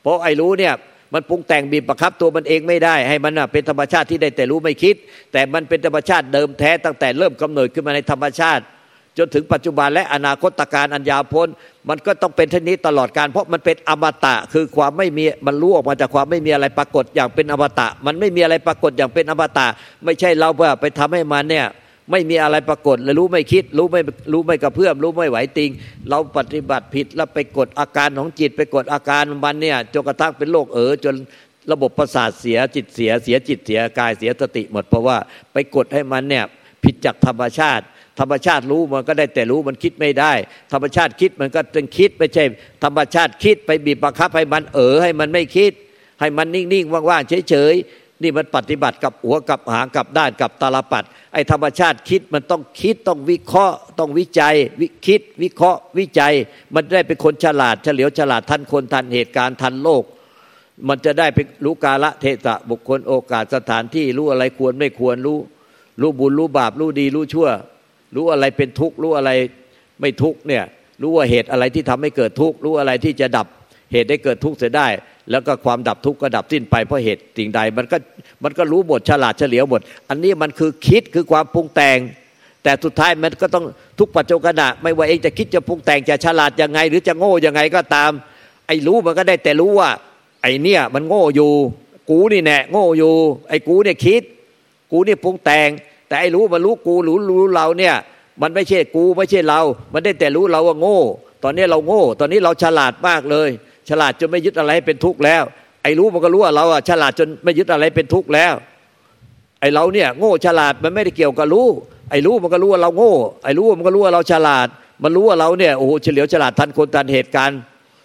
เพราะไอ้รู้เนี่ยมันปรุงแต่งบีบบังคับตัวมันเองไม่ได้ให้มันเป็นธรรมชาติที่ได้แต่รู้ไม่คิดแต่มันเป็นธรรมชาติเดิมแท้ตั้งแต่เริ่มกำเนิดขึ้นมาในธรรมชาติจนถึงปัจจุบันและอนาคตการอันยาวพ้นมันก็ต้องเป็นเช่นนี้ตลอดการเพราะมันเป็นอมตะคือความไม่มีมันรู้ออกมาจากความไม่มีอะไรปรากฏอย่างเป็นอมตะมันไม่มีอะไรปรากฏอย่างเป็นอมตะไม่ใช่เราไปทำให้มันเนี่ยไม่มีอะไรปรากฏเลยรู้ไม่คิดรู้ไม่กระเพื่อมรู้ไม่ไหวติงเราปฏิบัติผิดแล้วไปกดอาการของจิตไปกดอาการมันเนี่ยจนกระทั่งเป็นโรคจนระบบประสาทเสียจิตเสียจิตเสียกายเสียสติหมดเพราะว่าไปกดให้มันเนี่ยผิดจากธรรมชาติรู้มันก็ได้แต่รู้มันคิดไม่ได้ธรรมชาติคิดมันก็เป็นคิดไม่ใช่ธรรมชาติคิดไปบีบบังคับให้มันให้มันไม่คิดให้มันนิ่งๆว่างๆเฉยๆนี่มันปฏิบัติกับหัวกับหางกับด้านกับตาลปัดไอ้ธรรมชาติคิดมันต้องคิดต้องวิเคราะห์ต้องวิจัยคิดวิเคราะห์วิจัยมันได้เป็นคนฉลาดเฉลียวฉลาดทันคนทันเหตุการณ์ทันโลกมันจะได้เป็นรู้กาลเทศะบุคคลโอกาสสถานที่รู้อะไรควรไม่ควรรู้บุญรู้บาปรู้ดีรู้ชั่วรู้อะไรเป็นทุกข์รู้อะไรไม่ทุกข์เนี่ยรู้ว่าเหตุอะไรที่ทำให้เกิดทุกข์รู้อะไรที่จะดับเหตุได้เกิดทุกข์เสียได้แล้วก็ความดับทุกข์ก็ดับสิ้นไปเพราะเหตุสิ่งใดมันก็รู้หมดฉลาดเฉลียวหมดอันนี้มันคือคิดคือความปรุงแต่งแต่สุดท้ายมันก็ต้องทุกปัจจุบันไม่ว่าเองจะคิดจะปรุงแต่งจะฉลาดยังไงหรือจะโง่ยังไงก็ตามไอ้รู้มันก็ได้แต่รู้ว่าไอ้เนี่ยมันโง่อยู่กูนี่แน่โง่อยู่ไอ้กูเนี่ยคิดกูเนี่ยปรุงแต่งแต่ไอ้รู้มันรู้กูรู้เราเนี่ยมันไม่ใช่กูไม่ใช่เรามันได้แต่รู้เราว่าโง่ตอนนี้เราโง่ตอนนี้เราฉลาดมากเลยฉลาดจนไม่ยึดอะไรเป็นทุกข์แล้วไอ้รู้มันก็รู้ว่าเราอ่ะฉลาดจนไม่ยึดอะไรเป็นทุกข์แล้วไอ้เราเนี่ยโง่ฉลาดมันไม่ได้เกี่ยวกับรู้ไอ้รู้มันก็รู้ว่าเราโง่ไอ้รู้มันก็รู้ว่าเราฉลาดมันรู้ว่าเราเนี่ยโอ้โหเฉลียวฉลาดทันคนทันเหตุการณ์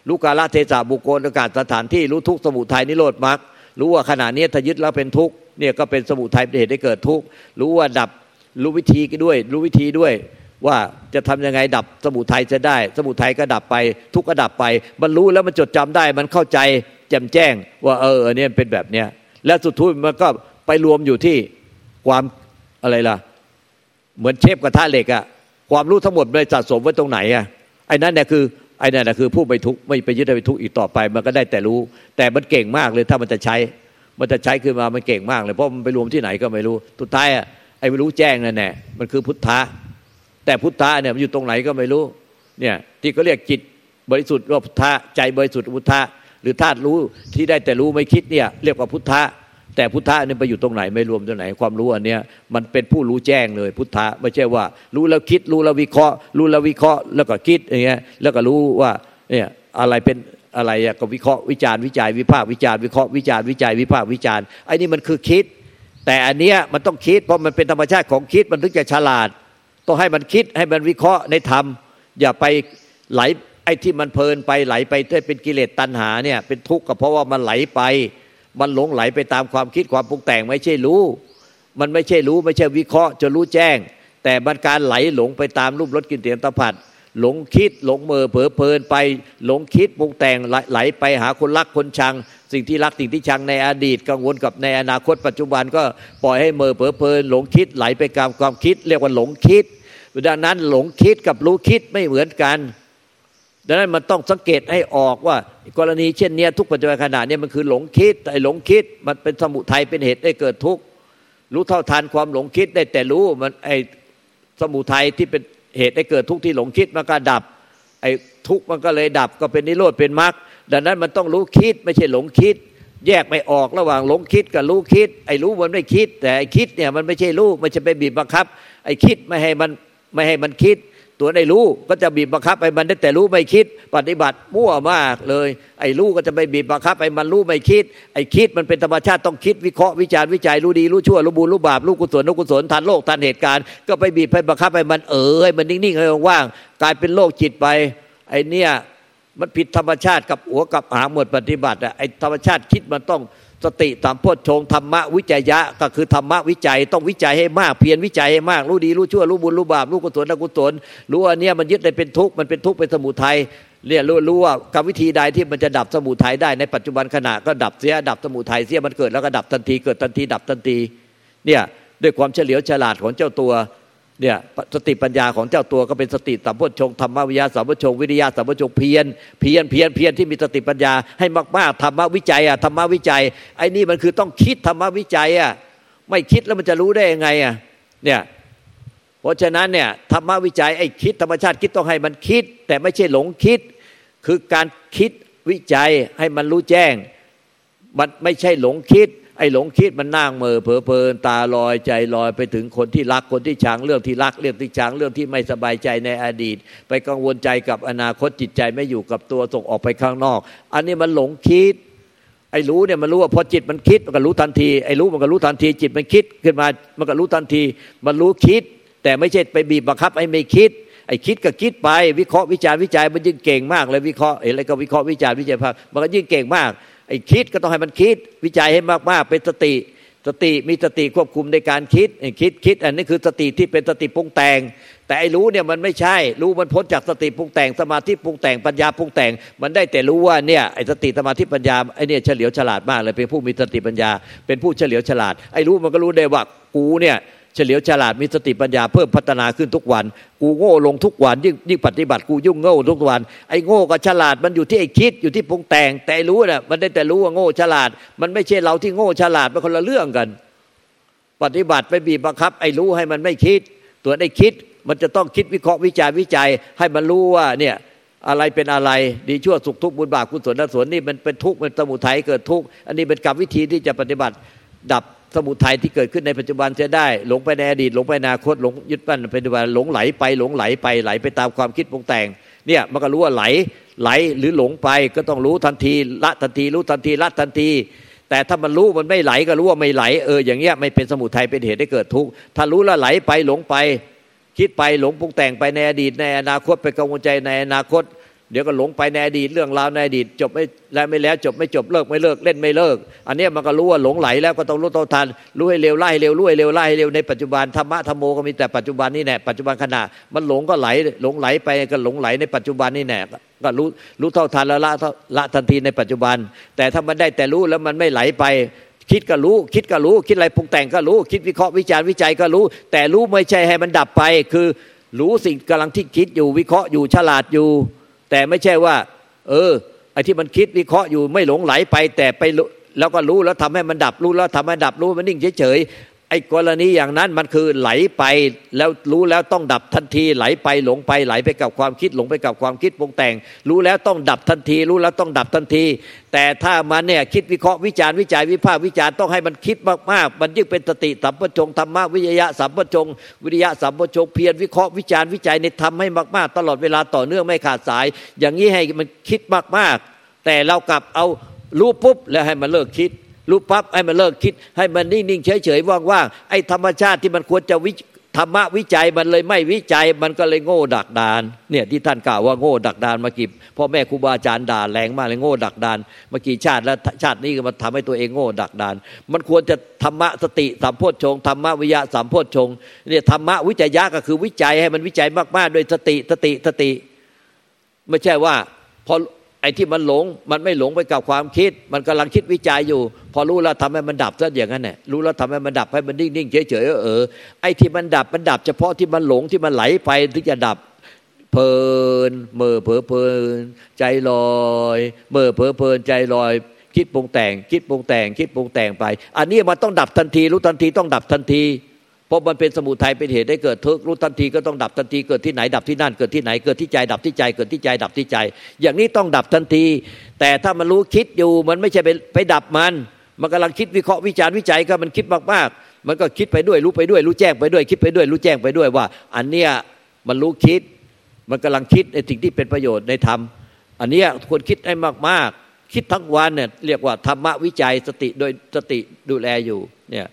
รู้กาลเทศะบุคคลโอกาสสถานที่รู้ทุกข์สมุทัยนิโรธมรรครู้ว่าขณะนี้ถ้ายึดแล้วเป็นทุกข์เนี่ยก็เป็นสมุทัยเป็นเหตุให้เกิดทุกข์รู้ว่าดับรู้วิธีด้วยว่าจะทำยังไงดับสมุทัยจะได้สมุทัยก็ดับไปทุกข์ก็ดับไปมันรู้แล้วมันจดจำได้มันเข้าใจแจ่มแจ้งว่าอันนี้เป็นแบบเนี้ยและสุดท้ายมันก็ไปรวมอยู่ที่ความอะไรล่ะเหมือนเชฟกระทะเหล็กอะความรู้ทั้งหมดเลยสะสมไว้ตรงไหนอะไอ้นั่นน่ะคือผู้ไม่ทุกข์ไม่ไปยึดไปทุกข์อีกต่อไปมันก็ได้แต่รู้แต่มันเก่งมากเลยถ้ามันจะใช้ขึ้นมามันเก่งมากเลยเพราะมันไปรวมที่ไหนก็ไม่รู้สุดท้ายอ่ะไอ้ไม่รู้แจ้งนั่นแหละมันคือพุทธะแต่พุทธะเนี่ยมันอยู่ตรงไหนก็ไม่รู้เนี่ยที่เขาเรียกจิตบริสุทธิ์ว่าพุทธะใจบริสุทธิ์พุทธะหรือธาตุรู้ที่ได้แต่รู้ไม่คิดเนี่ยเรียกว่าพุทธะแต่พุทธะเนี่ยไปอยู่ตรงไหนไม่รวมตรงไหนความรู้อันเนี้ยมันเป็นผู้รู้แจ้งเลยพุทธะไม่ใช่ว่ารู้แล้วคิดรู้แล้ววิเคราะห์แล้วก็คิดอย่างเงี้ยแล้วก็รู้ว่าเนี่ยอะไรเป็นอะไรก็วิเคราะห์วิจารณ์วิจัยวิพากษ์วิจารณ์วิเคราะห์วิจารณ์วิจัยวิพากษ์วิจารณ์ไอ้นี่มันคือคิดแต่อันเนี้ยมันต้องคิดเพราะมันเป็นธรรมชาติของคิดมันถึงจะฉลาดต้องให้มันคิดให้มันวิเคราะห์ในธรรมอย่าไปไหลไอ้ที่มันเพลินไปไหลไปได้เป็นกิเลสตัณหาเนี่ยเป็นทุกข์ก็เพราะว่ามันไหลไปมันหลงไหลไปตามความคิดความปรุงแต่งไม่ใช่รู้มันไม่ใช่รู้ไม่ใช่วิเคราะห์จนรู้แจ้งแต่มันการไหลหลงไปตามรูปรสกลิ่นเสียงสัมผัสหลงคิดหลงเม่อเผลอเพลินไปหลงคิดปรุงแต่งไหลไปหาคนรักคนชังสิ่งที่รักสิ่งที่ชังในอดีตกังวลกับในอนาคตปัจจุบันก็ปล่อยให้เม่อเผลอเพลินหลงคิดไหลไปตามความคิดเรียกว่าหลงคิด ดังนั้นหลงคิดกับรู้คิดไม่เหมือนกันดังนั้นมันต้องสังเกตให้ออกว่ากรณีเช่นนี้ทุกปัจจุบันขณะนี้มันคือหลงคิดแต่หลงคิดมันเป็นสมุทัยเป็นเหตุให้เกิดทุกข์รู้เท่าทันความหลงคิดได้แต่รู้มันไอ้สมุทัยที่เป็นเหตุให้เกิดทุกข์ที่หลงคิดมันก็ดับไอ้ทุกข์มันก็เลยดับก็เป็นนิโรธเป็นมรรคดังนั้นมันต้องรู้คิดไม่ใช่หลงคิดแยกไม่ออกระหว่างหลงคิดกับรู้คิดไอ้รู้มันไม่คิดแต่ไอ้คิดเนี่ยมันไม่ใช่รู้มันจะไปบีบบังคับไอ้คิดไม่ให้มันคิดตัวไอ้รู้ก็จะบีบบังคับให้มันได้แต่รู้ไม่คิดปฏิบัติมั่วมากเลยไอ้รู้ก็จะไปบีบบังคับให้มันรู้ไม่คิดไอ้คิดมันเป็นธรรมชาติต้องคิดวิเคราะห์วิจารณ์วิจัยรู้ดีรู้ชั่วรู้บุญรู้บาปรู้กุศลอกุศลทันโลกทันเหตุการณ์ก็ไปบีบไปบังคับให้มันให้มันนิ่งๆให้ว่างๆกลายเป็นโลกจิตไปไอ้เนี่ยมันผิดธรรมชาติกับหัวกับหางหมดปฏิบัติอ่ะไอ้ธรรมชาติคิดมันต้องสติสัมโพชฌงค์ธรรมะวิจยะก็คือธรรมะวิจัยต้องวิจัยให้มากเพียรวิจัยให้มากรู้ดีรู้ชั่วรู้บุญรู้บาปรู้กุศลอกุศลรู้อันเนี้ยมันยึดได้เป็นทุกข์มันเป็นทุกข์เป็นสมุทัยเนี่ยรู้ว่ากรรมวิธีใดที่มันจะดับสมุทัยได้ในปัจจุบันขณะก็ดับเสียดับสมุทัยเสียมันเกิดแล้วก็ดับทันทีเกิดทันทีดับทันทีเนี่ยด้วยความเฉลียวฉลาดของเจ้าตัวเนี่ยสติปัญญาของเจ้าตัวก็เป็นสติสัมโพชฌงค์ธรรมวิทยาสัมโพชฌงค์วิริยะสัมโพชฌงค์เพียรที่มีสติปัญญาให้มากๆธรรมวิจัยอ่ะธรรมวิจัยไอ้นี่มันคือต้องคิดธรรมวิจัยอ่ะไม่คิดแล้วมันจะรู้ได้ยังไงอ่ะเนี่ยเพราะฉะนั้นเนี่ยธรรมวิจัยไอ้คิดธรรมชาติคิดต้องให้มันคิดแต่ไม่ใช่หลงคิดคือการคิดวิจัยให้มันรู้แจ้งมันไม่ใช่หลงคิดไอ้หลงคิดมันนั่งเม่อเผลอเพลินตาลอยใจลอยไปถึงคนที่รักคนที่ชังเรื่องที่รักเรื่องที่ชังเรื่องที่ไม่สบายใจในอดีตไปกังวลใจกับอนาคตจิตใจไม่อยู่กับตัวส่งออกไปข้างนอกอันนี้มันหลงคิดไอ้รู้เนี่ยมันรู้ว่าพอจิตมันคิดมันก็รู้ทันทีไอ้รู้มันก็รู้ทันทีจิตมันคิดขึ้นมามันก็รู้ทันทีมันรู้คิดแต่ไม่ใช่ไปบีบบังคับไอ้ไม่คิดไอ้คิดก็คิดไปวิเคราะห์วิจารณ์วิจัยมันยิ่งเก่งมากเลยวิเคราะห์อะไรก็วิเคราะห์วิจารณ์วิจัยมันก็ยิ่งเก่งมากไอ้คิดก็ต้องให้มันคิดวิจัยให้มากๆเป็นสติมีสติควบคุมในการคิดไอ้คิดอันนี้คือสติที่เป็นสติปรุงแต่งแต่ไอ้รู้เนี่ยมันไม่ใช่รู้มันพ้นจากสติปรุงแต่งสมาธิปรุงแต่งปัญญาปรุงแต่งมันได้แต่รู้ว่าเนี่ยไอ้สติสมาธิปัญญาไอ้เนี่ยเฉลียวฉลาดมากเลยเป็นผู้มีสติปัญญาเป็นผู้เฉลียวฉลาดไอ้รู้มันก็รู้ได้ว่ากูเนี่ยเฉลียวฉลาดมีสติปัญญาเพิ่มพัฒนาขึ้นทุกวันกูโง่ลงทุกวันยิ่งปฏิบัติกูยุ่งโง่ทุกวันไอ้โง่กับฉลาดมันอยู่ที่ไอ้คิดอยู่ที่ปรุงแต่งแต่รู้น่ะมันได้แต่รู้ว่าโง่ฉลาดมันไม่ใช่เราที่โง่ฉลาดเป็นคนละเรื่องกันปฏิบัติไปบีบบังคับไอ้รู้ให้มันไม่คิดตัวไอ้คิดมันจะต้องคิดวิเคราะห์วิจัยให้มันรู้ว่าเนี่ยอะไรเป็นอะไรดีชั่วสุขทุกข์บุญบาปกุศลอกุศลนี่มันเป็นทุกข์มันสมุทัยเกิดทุกข์อันนี้เป็นกรรมวิธีที่จะปฏิบัติดับสมุทัยที่เกิดขึ้นในปัจจุบันจะได้หลงไปในอดีตหลงไปอนาคตหลงยึดมั่นปัจจุบันหลงไหลไปไหลไปตามความคิดปรุงแต่งเนี่ยมันก็รู้ว่าไหลหรือหลงไปก็ต้องรู้ทันทีละทันทีรู้ทันทีละทันทีแต่ถ้ามันรู้มันไม่ไหลก็รู้ว่าไม่ไหลอย่างเงี้ยไม่เป็นสมุทัยเป็นเหตุให้เกิดทุกข์ถ้ารู้แล้วไหลไปหลงไปคิดไปหลงปรุงแต่งไปในอดีตในอนาคตไปกังวลใจในอนาคตเดี๋ยวก็หลงไปในอดีตเรื่องราวในอดีตจบไม่แล้วจบไม่จบเลิกไม่เลิกเล่นไม่เลิกอันนี้มันก็รู้ว่าหลงไหลแล้วก็ต้องรู้เท่าทันรู้ให้เร็วไล่เร็วรู้ให้เร็วไล่เร็วในปัจจุบันธรรมะธรรมโมก็มีแต่ปัจจุบันนี่แหละปัจจุบันขณะมันหลงก็ไหลหลงไหลไปก็หลงไหลในปัจจุบันนี่แหละก็รู้เท่าทันแล้วละทันทีในปัจจุบันแต่ถ้ามันได้แต่รู้แล้วมันไม่ไหลไปคิดก็รู้คิดอะไรปรุงแต่งก็รู้คิดวิเคราะห์วิจารณ์วิจัยก็รู้แต่รู้ไม่ใช่ให้มันดับไปคือรู้สิ่งกำลังที่คิดอยู่วิเคราะห์อยู่ฉลาดอยู่แต่ไม่ใช่ว่าไอ้ที่มันคิดวิเคราะห์อยู่ไม่หลงไหลไปแต่ไปแล้วก็รู้แล้วทำให้มันดับรู้แล้วทำให้ดับรู้มันนิ่งเฉยๆไอ้กรณีอย่างนั้นมันคือไหลไปแล้วรู้แล้วต้องดับทันทีไหลไปหลงไปไหลไปกับความคิดหลงไปกับความคิดปรุงแต่งรู้แล้วต้องดับทันทีรู้แล้วต้องดับทันทีแต่ถ้ามันเนี่ยคิดวิเคราะห์วิจารณ์วิจัยวิพากษ์วิจารณ์ต้องให้มันคิดมากๆมันยิ่งเป็นสติสัมโพชฌงค์ธรรมะวิจยะสัมโพชฌงค์วิริยะสัมโพชฌงค์เพียรวิเคราะห์วิจารณ์วิจัยในธรรมให้มากๆตลอดเวลาต่อเนื่องไม่ขาดสายอย่างนี้ให้มันคิดมากๆแต่เรากลับเอารู้ปุ๊บแล้วให้มันเลิกคิดรู้ปั๊บให้มันเลิกคิดให้มันนิ่งๆเฉยๆว่างๆไอ้ธรรมชาติที่มันควรจะธรรมะวิจัยมันเลยไม่วิจัยมันก็เลยโง่ดักดานเนี่ยที่ท่านกล่าวว่าโง่ดักดานมากี่พ่อแม่ครูบาอาจารย์ด่าแรงมากเลยโง่ดักดานมากี่ชาติแล้วชาตินี้ก็มาทำให้ตัวเองโง่ดักดานมันควรจะธรรมะสติสัมโพชฌงค์ธรรมะวิริยะสัมโพชฌงค์เนี่ยธรรมะวิจยะก็คือวิจัยให้มันวิจัยมากๆโดยสติไม่ใช่ว่าพอไอ อ้ที่มันหลงมันไม่หลงไปกับความคิดมันกำลังคิดวิจัยอยู่พอรู้แล้วทำให้มันดับซะอย่างนั้นแหละรู้แล้วทำให้มันดับให้มันนิ่งๆเฉยๆไอ้ที่มันดับเฉพาะที่มันหลงที่มันไหลไปถึงจะดับเพลินเมื่อเผลอเพลินใจลอยเมื่อเผลอเพลินใจลอยคิดปรุงแต่งคิดปรุงแต่งคิดปรุงแต่งไปอันนี้มันต้องดับทันทีรู้ทันทีต้องดับทันทีเพราะมันเป็นสมุทัยเป็นเหตุให้เกิดทุกข์รู้ทันทีก็ต้องดับทันทีเกิดที่ไหนดับที่นั่นเกิดที่ไหนเกิดที่ใจดับที่ใจเกิดที่ใจดับที่ใจอย่างนี้ต้องดับทันทีแต่ถ้ามันรู้คิดอยู่มันไม่ใช่ไปดับมันกำลังคิดวิเคราะห์วิจารณ์วิจัยก็มันคิดมากๆมันก็คิดไปด้วยรู้ไปด้วยรู้แจ้งไปด้วยคิดไปด้วยรู้แจ้งไปด้วยว่าอันเนี้ยมันรู้คิดมันกำลังคิดในสิ่งที่เป็นประโยชน์ในธรรมอันเนี้ยควรคิดให้มากๆคิดทั้งวันเนี่ยเรียกว่าธรรมวิจัยสติโดยสติดูแลอยู่เนี่ย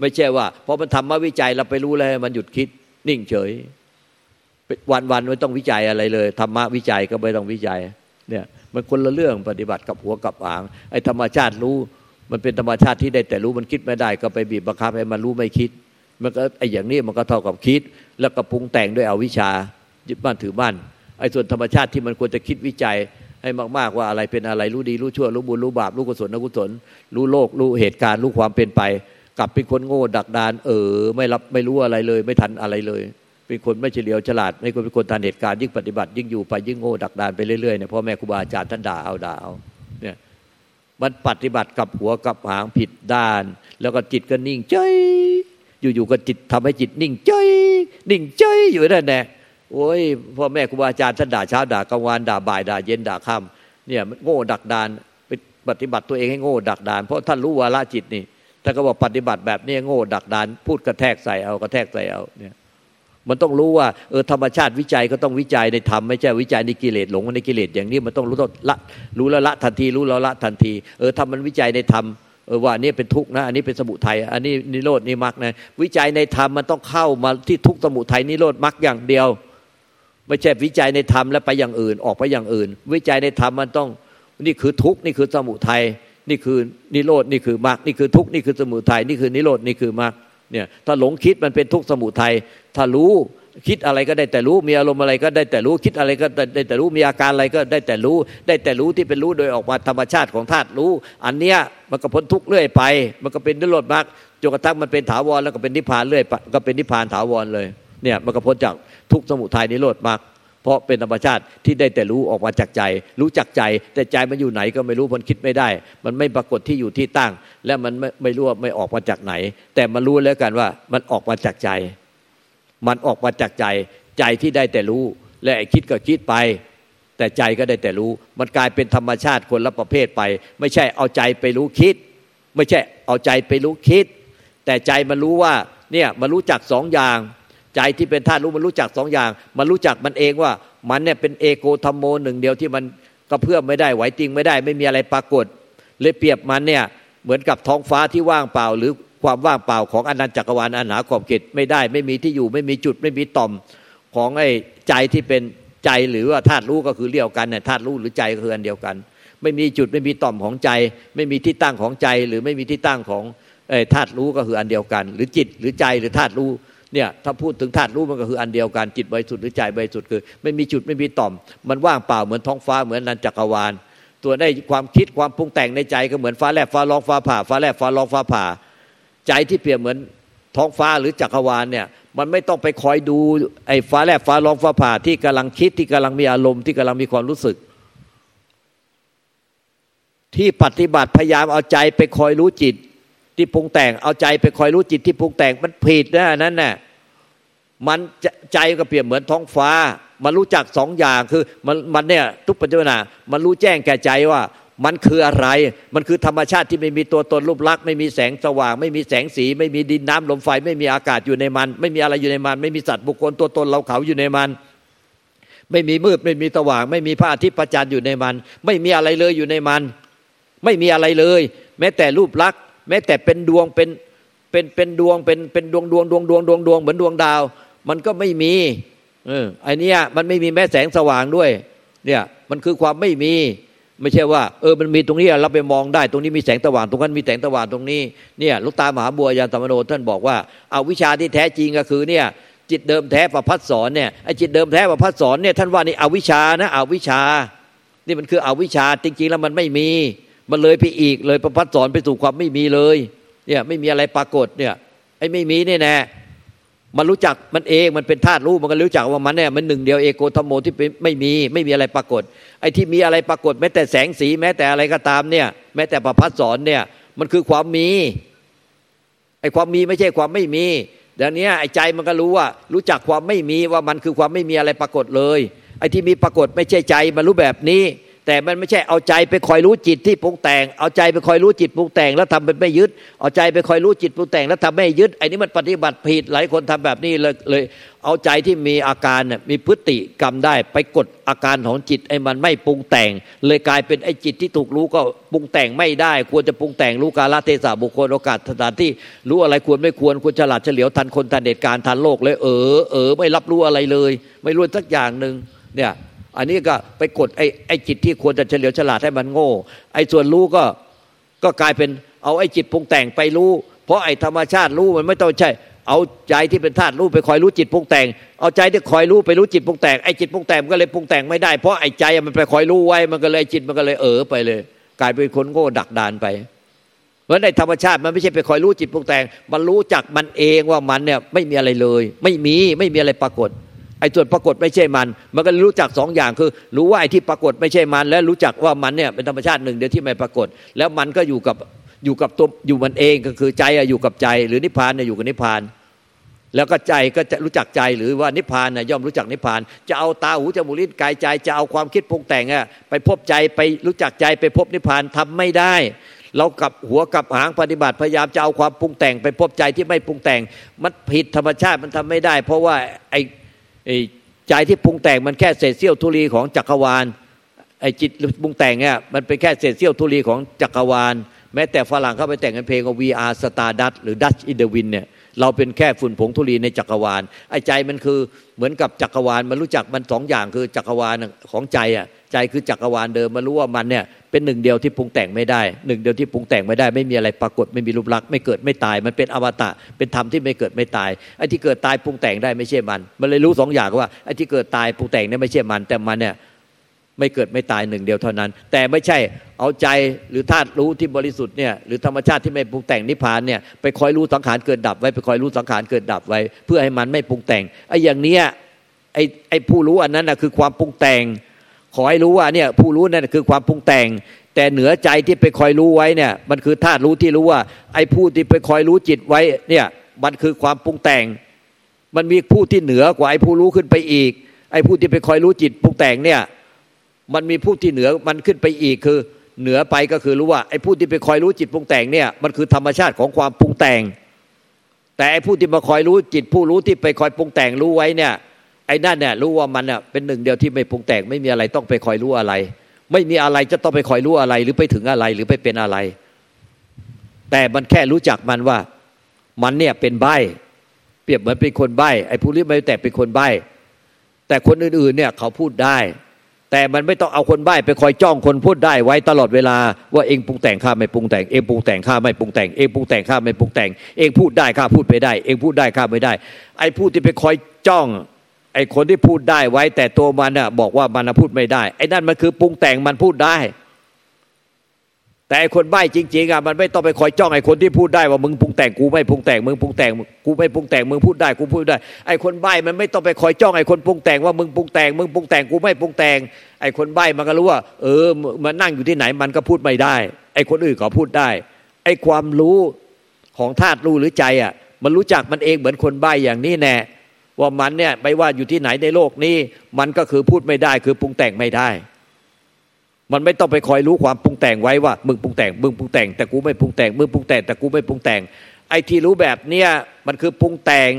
ไม่ใช่ว่าพอมันทำมาวิจัยเราไปรู้เลยมันหยุดคิดนิ่งเฉยวันๆไม่ต้องวิจัยอะไรเลยธรรมะวิจัยก็ไม่ต้องวิจัยเนี่ยมันคนละเรื่องปฏิบัติกับหัวกับหางไอ้ธรรมชาติรู้มันเป็นธรรมชาติที่ได้แต่รู้มันคิดไม่ได้ก็ไปบีบบังคับให้มันรู้ไม่คิดมันก็ไอ้อย่างนี้มันก็เท่ากับคิดแล้วก็ปรุงแต่งด้วยอวิชชายึดมั่นถือมั่นไอ้ส่วนธรรมชาติที่มันควรจะคิดวิจัยให้มากๆว่าอะไรเป็นอะไรรู้ดีรู้ชั่วรู้บุญรู้บาปรู้กุศลอกุศลรู้โลกรู้เหตุการณ์รู้ความเป็นไปกลับเป็นคนโง่ดักดานไม่รู้อะไรเลยไม่ทันอะไรเลยเป็นคนไม่เฉลียวฉลาดไม่ควรเป็นคนทันเหตุการณ์ยิ่งปฏิบัติยิ่งอยู่ไปยิ่งโง่ดักดานไปเรื่อยๆเนี่ยพ่อแม่ครูบาอาจารย์ท่านด่าเอาเนี่ยมันปฏิบัติกับหัวกับหางผิดด้านแล้วก็จิตก็นิ่งเฉยอยู่ๆก็จิตทำให้จิตนิ่งเฉยนิ่งเฉยอยู่นั่นแหละโอ้ยพ่อแม่ครูบาอาจารย์ท่านด่าเช้าด่ากลางวันด่าบ่ายด่าเย็นด่าค่ำเนี่ยมันโง่ดักดานไปปฏิบัติตัวเองให้โง่ดักดานเพราะท่านรู้วาระจิตนี่แต่ก็บอกปฏิบัติแบบนี้โง่ดักดานพูดกระแทกใส่เอาเนี่ยมันต้องรู้ว่าธรรมชาติวิจัยก็ต้องวิจัยในธรรมไม่ใช่วิจัยในกิเลสหลงในกิเลสอย่างนี้มันต้องรู้แล้วละทันทีถ้ามันวิจัยในธรรมว่านี่เป็นทุกข์นะอันนี้เป็นสมุทัยอันนี้นิโรธนี่มรรคนะวิจัยในธรรมมันต้องเข้ามาที่ทุกข์สมุทัยนิโรธมรรคอย่างเดียวไม่ใช่วิจัยในธรรมแล้วไปอย่างอื่นออกไปอย่างอื่นวิจัยในธรรมมันต้องนี่คือทุกข์นี่คือสมุทัยนี่คือนิโรธนี่คือมรรคนี่คือทุกข์นี่คือสมุทัยนี่คือนิโรธนี่คือมรรคเนี่ยถ้าหลงคิดมันเป็นทุกข์สมุทัยถ้ารู้คิดอะไรก็ได้แต่รู้มีอารมณ์อะไรก็ได้แต่รู้คิดอะไรก็ได้แต่รู้มีอาการอะไรก็ได้แต่รู้ที่เป็นรู้โดยออกมาธรรมชาติของธาตุรู้อันเนี้ยมันก็พ้นทุกข์เรื่อยไปมันก็เป็นนิโรธมรรคจนกระทั่งมันเป็นถาวรแล้วก็เป็นนิพพานเรื่อยไปก็เป็นนิพพานถาวรเลยเนี่ยมันก็พ้นจากทุกข์สมุทัยนิโรธมรรคเพราะเป็นธรรมชาติที่ได้แต่รู้ออกมาจากใจรู้จักใจแต่ใจมันอยู่ไหนก็ไม่รู้มันคิดไม่ได้มันไม่ปรากฏที่อยู่ที่ตั้งและมันไม่รู้ว่าไม่ออกมาจากไหนแต่มันรู้แล้วกันว่ามันออกมาจากใจมันออกมาจากใจใจที่ได้แต่รู้และคิดก็คิดไปแต่ใจก็ได้แต่รู้มันกลายเป็นธรรมชาติคนละประเภทไปไม่ใช่เอาใจไปรู้คิดไม่ใช่เอาใจไปรู้คิดแต่ใจมันรู้ว่าเนี่ยมันรู้จักสองอย่างใจที่เป็นธาตุรู้มันรู้จัก2อย่างมันรู้จักมันเองว่ามันเนี่ยเป็นเอโกธัมโมหนึ่งเดียวที่มันกระเพื่อมไม่ได้ไหวติงไม่ได้ไม่มีอะไรปรากฏเลยเปรียบมันเนี่ยเหมือนกับท้องฟ้าที่ว่างเปล่าหรือความว่างเปล่าของอนันตจักรวาลอันหาขอบเขตไม่ได้ไม่มีที่อยู่ไม่มีจุดไม่มีต่อมของไอ้ใจที่เป็นใจหรือว่าธาตุรู้ก็คือเรียกกันเนี่ยธาตุรู้หรือใจก็คืออันเดียวกันไม่มีจุดไม่มีต่อมของใจไม่มีที่ตั้งของใจหรือไม่มีที่ตั้งของธาตุรู้ก็คืออันเดียวกันหรือจิตหรือใจหรือธาตุรู้เนี่ยถ้าพูดถึงธาตุรู้มันก็คืออันเดียวกันจิตบริสุทธิ์หรือใจบริสุทธิ์คือไม่มีจุดไม่มีต่อมมันว่างเปล่าเหมือนท้องฟ้าเหมือนนันจักรวาลตัวได้ความคิดความปรุงแต่งในใจก็เหมือนฟ้าแลบฟ้าร้องฟ้าผ่าฟ้าแลบฟ้าร้องฟ้าผ่าใจที่เปรียบเหมือนท้องฟ้าหรือจักรวาลเนี่ยมันไม่ต้องไปคอยดูไอ้ฟ้าแลบฟ้าร้องฟ้าผ่าที่กำลังคิดที่กำลังมีอารมณ์ที่กำลังมีความรู้สึกที่ปฏิบัติพยายามเอาใจไปคอยรู้จิตที่ปรุงแต่งเอาใจไปคอยรู้จิตที่ปรุงแต่งมันผิดนะนั่นน่ะมันใจก็เปรียบเหมือนท้องฟ้ามันรู้จักสองอย่างคือมันเนี่ยทุกปัจจุบันมันรู้แจ้งแก่ใจว่ามันคืออะไรมันคือธรรมชาติที่ไม่มีตัวตนรูปลักษณ์ไม่มีแสงสว่างไม่มีแสงสีไม่มีดินน้ำลมไฟไม่มีอากาศอยู่ในมันไม่มีอะไรอยู่ในมันไม่มีสัตว์บุคคลตัวตนเราเขาอยู่ในมันไม่มีมืดไม่มีสว่างไม่มีพระอาทิตย์พระจันทร์อยู่ในมันไม่มีอะไรเลยอยู่ในมันไม่มีอะไรเลยแม้แต่รูปลักษณ์แม้แต่เป็นดวงเป็นดวงเป็นดวงเหมือนดวงดาวมันก็ไม่มีไอ้นี่มันไม่มีแม้แสงสว่างด้วยเนี่ยมันคือความไม่มีไม่ใช่ว่ามันมีตรงนี้เราไปมองได้ตรงนี้มีแสงสว่างตรงนั้นมีแสงสว่างตรงนี้เนี่ยหลวงตามหาบัวยานสัมมโนท่านบอกว่าเอาวิชาที่แท้จริงก็คือเนี่ยจิตเดิมแท้ประภัสสรเนี่ยไอ้จิตเดิมแท้ประภัสสรเนี่ยท่านว่านี่อวิชชานะอวิชชา นี่มันคืออวิชชาจริงๆแล้วมันไม่มีมันเลยไปอีกเลยประพัดสอนไปสู่ความไม่มีเลยเนี่ยไม่มีอะไรปรากฏเนี่ยไอ้ไม่มีนี่แน่มันรู้จักมันเองมันเป็นธาตุรู้มันก็รู้จักว่ามันเนี่ยมันหนึ่งเดียวเอโกธรรมโมที่ไม่มีอะไรปรากฏไอ้ที่มีอะไรปรากฏแม้แต่แสงสีแม้แต่อะไรก็ตามเนี่ยแม้แต่ประพัดสอนเนี่ยมันคือความมีไอ้ความมีไม่ใช่ความไม่มีเดี๋ยวนี้ไอ้ใจมันก็รู้ว่ารู้จักความไม่มีว่ามันคือความไม่มีอะไรปรากฏเลยไอ้ที่มีปรากฏไม่ใช่ใจมันรู้แบบนี้แต่มันไม่ใช่เอาใจไปคอยรู้จิตที่ปรุงแต่งเอาใจไปคอยรู้จิตปรุงแต่งแล้วทำเป็นไม่ยึดเอาใจไปคอยรู้จิตปรุงแต่งแล้วทำไม่ยึดไอ้นี่มันปฏิบัติผิดหลายคนทำแบบนี้เลยเอาใจที่มีอาการมีพฤติกรรมได้ไปกดอาการของจิตไอ้มันไม่ปรุงแต่งเลยกลายเป็นไอ้จิตที่ถูกรู้ก็ปรุงแต่งไม่ได้ควรจะปรุงแต่งรู้กาลเทศะบุคคลโอกาสสถานที่รู้อะไรควรไม่ควรควรฉลาดเฉลียวทันคนทันเหตุการณ์ทันโลกเลยไม่รับรู้อะไรเลยไม่รู้สักอย่างนึงเนี่ยอันนี้ก็ไปกดไอ้จิตที่ควรจะเฉลียวฉลาดให้มันโง่ไอ้ส่วนรู้ก็กลายเป็นเอาไอ้จิตปรุงแต่งไปรู้เพราะไอ้ธรรมชาติรู้มันไม่ต้องใช่เอาใจที่เป็นธาตุรู้ไปคอยรู้จิตปรุงแต่งเอาใจที่คอยรู้ไปรู้จิตปรุงแต่งไอ้จิตปรุงแต่งมันก็เลยปรุงแต่งไม่ได้เพราะไอ้ใจมันไปคอยรู้ไว้มันก็เลยจิตมันก็เลยไปเลยกลายเป็นคนโง่ดักดานไปเพราะในธรรมชาติมันไม่ใช่ไปคอยรู้จิตปรุงแต่งมันรู้จักมันเองว่ามันเนี่ยไม่มีอะไรเลยไม่มีอะไรปรากฏไอ้ส่วนปรากฏไม่ใช่มันก็รู้จัก2 อย่างคือรู้ว่าไอ้ที่ปรากฏไม่ใช่มันและรู้จักว่ามันเนี่ยเป็นธรรมชาติหนึ่งเดียวที่ไม่ปรากฏแล้วมันก็อยู่กับตัวอยู่มันเองก็คือใจอยู่กับใจหรือนิพพานอยู่กับนิพพานแล้วก็ใจก็จะรู้จักใจหรือว่านิพพานย่อมรู้จักนิพพานจะเอาตาหูจมูกลิ้นกายใจจะเอาความคิดปรุงแต่งไปพบใจไปรู้จักใจไปพบนิพพานทำไม่ได้เรากับหัวกับหางปฏิบัติพยายามจะเอาความปรุงแต่งไปพบใจที่ไม่ปรุงแต่งมันผิดธรรมชาติมันทำไม่ได้เพราะว่าไอ้ใจที่ปรุงแต่งมันแค่เศษเสี้ยวธุลีของจักรวาลไอ้จิตปรุงแต่งเนี่ยมันเป็นแค่เศษเสี้ยวธุลีของจักรวาลแม้แต่ฝรั่งเข้าไปแต่งเพลงว่า We Are Stardust หรือ Dust in the Wind เนี่ยเราเป็นแค่ฝุ่นผงธุลีในจักรวาลไอ้ใจมันคือเหมือนกับจักรวาลมันรู้จักมัน2 อย่างคือจักรวาลของใจใจคือจักรวาลเดิมมันรู้ว่ามันเนี่ยเป็น1เดียวที่ปรุงแต่งไม่ได้1เดียวที่ปรุงแต่งไม่ได้ไม่มีอะไรปรากฏไม่มีรูปลักษณ์ไม่เกิดไม่ตายมันเป็นอวตารเป็นธรรมที่ไม่เกิดไม่ตายไอ้ที่เกิดตายปรุงแต่งได้ไม่ใช่มันเลยรู้2 อย่างว่าไอ้ที่เกิดตายปรุงแต่งเนี่ยไม่ใช่มันแต่มันเนี่ยไม่เกิดไม่ตาย1เดียวเท่านั้นแต่ไม่ใช่เอาใจหรือธาตุรู้ที่บริสุทธิ์เนี่ยหรือธรรมชาติที่ไม่ปรุงแต่งนิพพานเนี่ยไปคอยรู้สังขารเกิดดับไว้ไปคอยรู้สังขารเกิดดับไว้เพื่อให้มันไม่ปรุงแต่งไอ้อย่างเนี้ยไอ้ผู้รู้อันนั้นน่ะคือความปรุงแต่งขอให้รู้ว่าเนี่ยผู้รู้นั่นคือความปรุงแต่งแต่เหนือใจที่ไปคอยรู้ไว้เนี่ยมันคือธาตุรู้ที่รู้ว่าไอ้ผู้ที่ไปคอยรู้จิตไว้เนี่ยมันคือความปรุงแต่งมันมีผู้ที่เหนือกว่าไอ้ผู้รู้ขึ้นไปอีกไอ้ผู้ที่ไปคอยรู้จิตปรุงแต่งเนี่ยมันมีผู้ที่เหนือมันขึ้นไปอีกคือเหนือไปก็คือรู้ว่าไอ้ผู้ที่ไปคอยรู้จิตปรุงแต่งเนี่ยมันคือธรรมชาติของความปรุงแต่งแต่ไอ้ผู้ที่มาคอยรู้จิตผู้รู้ที่ไปคอยปรุงแต่งรู้ไว้เนี่ยไอ้นั่นเนี่ยรู้ว่ามันเนี่ยเป็นหนึ่งเดียวที่ไม่ปรุงแต่งไม่มีอะไรต้องไปคอยรู้อะไรไม่มีอะไรจะต้องไปคอยรู้อะไรหรือไปถึงอะไรหรือไปเป็นอะไรแต่มันแค่รู้จักมันว่ามันเนี่ยเป็นใบ้เปรียบเหมือนเป็นคนใบ้ไอ้ผู้รู้ไม่แต่เป็นคนใบ้แต่คนอื่นๆเนี่ยเขาพูดได้แต่มันไม่ต้องเอาคนใบ้ไปคอยจ้องคนพูดได้ไว้ตลอดเวลาว่าเองปรุงแต่งข้าไม่ปรุงแต่งเองปรุงแต่งข้าไม่ปรุงแต่งเองปรุงแต่งข้าไม่ปรุงแต่งเองพูดได้ข้าพูดไม่ได้เองพูดได้ข้าไม่ได้ไอ้ผู้ที่ไปคอยจ้องไอ้คนที่พูดได้ไว้แต่ตัวมันน่ะบอกว่ามันพูดไม่ได้ไอ้นั่นมันคือปรุงแต่งมันพูดได้แต่ไอ้คนใบ้จริงๆอ่ะมันไม่ต้องไปคอยจ้องไอ้คนที่พูดได้ว่ามึงปรุงแต่งกูไม่ปรุงแต่งมึงปรุงแต่งกูไม่ปรุงแต่งมึงพูดได้กูพูดได้ไอ้คนใบ้มันไม่ต้องไปคอยจ้องไอ้คนปรุงแต่งว่ามึงปรุงแต่งมึงปรุงแต่งกูไม่ปรุงแต่งไอ้คนใบ้มันก็รู้ว่ามันนั่งอยู่ที่ไหนมันก็พูดไม่ได้ไอ้คนอื่นก็พูดได้ไอ้ความรู้ของธาตุรู้หรือใจอ่ะมันรู้จักมันเองเหมือนคนใบ้อย่างนี้แน่ว่ามันเนี่ยไม่ว่าอยู่ที่ไหนในโลกนี้มันก็คือพูดไม่ได้คือปรุงแต่งไม่ได้มันไม่ต้องไปคอยรู้ความปรุงแต่งไว้ว่ามึงปรุงแต่งมึงปรุงแต่งแต่กูไม่ปรุงแต่งมึงปรุงแต่งแต่กูไม่ปรุงแต่งไอ้ที่รู้แบบเนี้ยมันคือปรุงแต่ง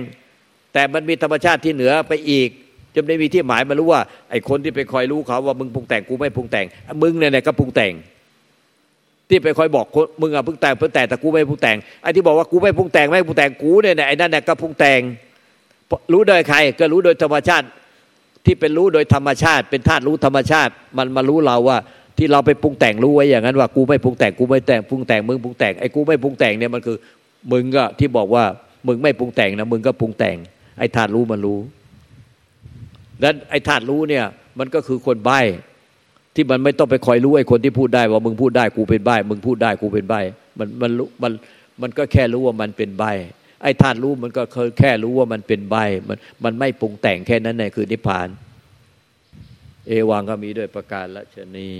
แต่มันมีธรรมชาติที่เหนือไปอีกจนได้มีที่หมายมารู้ว่าไอ้คนที่ไปคอยรู้เขาว่ามึงปรุงแต่งกูไม่ปรุงแต่งมึงเนี่ยก็ปรุงแต่งที่ไปคอยบอกมึงอ่ะปรุงแต่งปรุงแต่งแต่กูไม่ปรุงแต่งไอ้ที่บอกว่ากูไม่ปรุงแต่งไม่ปรุงแต่งกูเนี่ยไอ้นั่นน่ะก็ปรุงแต่งรู้โดยใครก็รู้โดยธรรมชาติที่เป็นรู้โดยธรรมชาติเป็นธาตุรู้ธรรมชาติมันมารู้เราว่าที่เราไปปรุงแต่งรู้ไว้อย่างนั้นว่ากูไม่ปรุงแต่งกูไม่แต่งปรุงแต่งมึงปรุงแต่งไอ้กูไม่ปรุงแต่งเนี่ยมันคือมึงก็ที่บอกว่ามึงไม่ปรุงแต่งนะมึงก็ปรุงแต่งไอ้ธาตุรู้มันรู้นั้นไอ้ธาตุรู้เนี่ยมันก็คือคนใบ้ ที่มันไม่ต้องไปคอยรู้ไอ้คนที่พูดได้ว่ามึงพูดได้กูเป็นใบมึงพูดได้กูเป็นใบมันก็แค่รู้ว่ามันเป็นใบไอ้ธาตุรู้มันก็แค่รู้ว่ามันเป็นใบมันไม่ปรุงแต่งแค่นั้นในคือนิพพานเอวังก็มีด้วยประการละชนี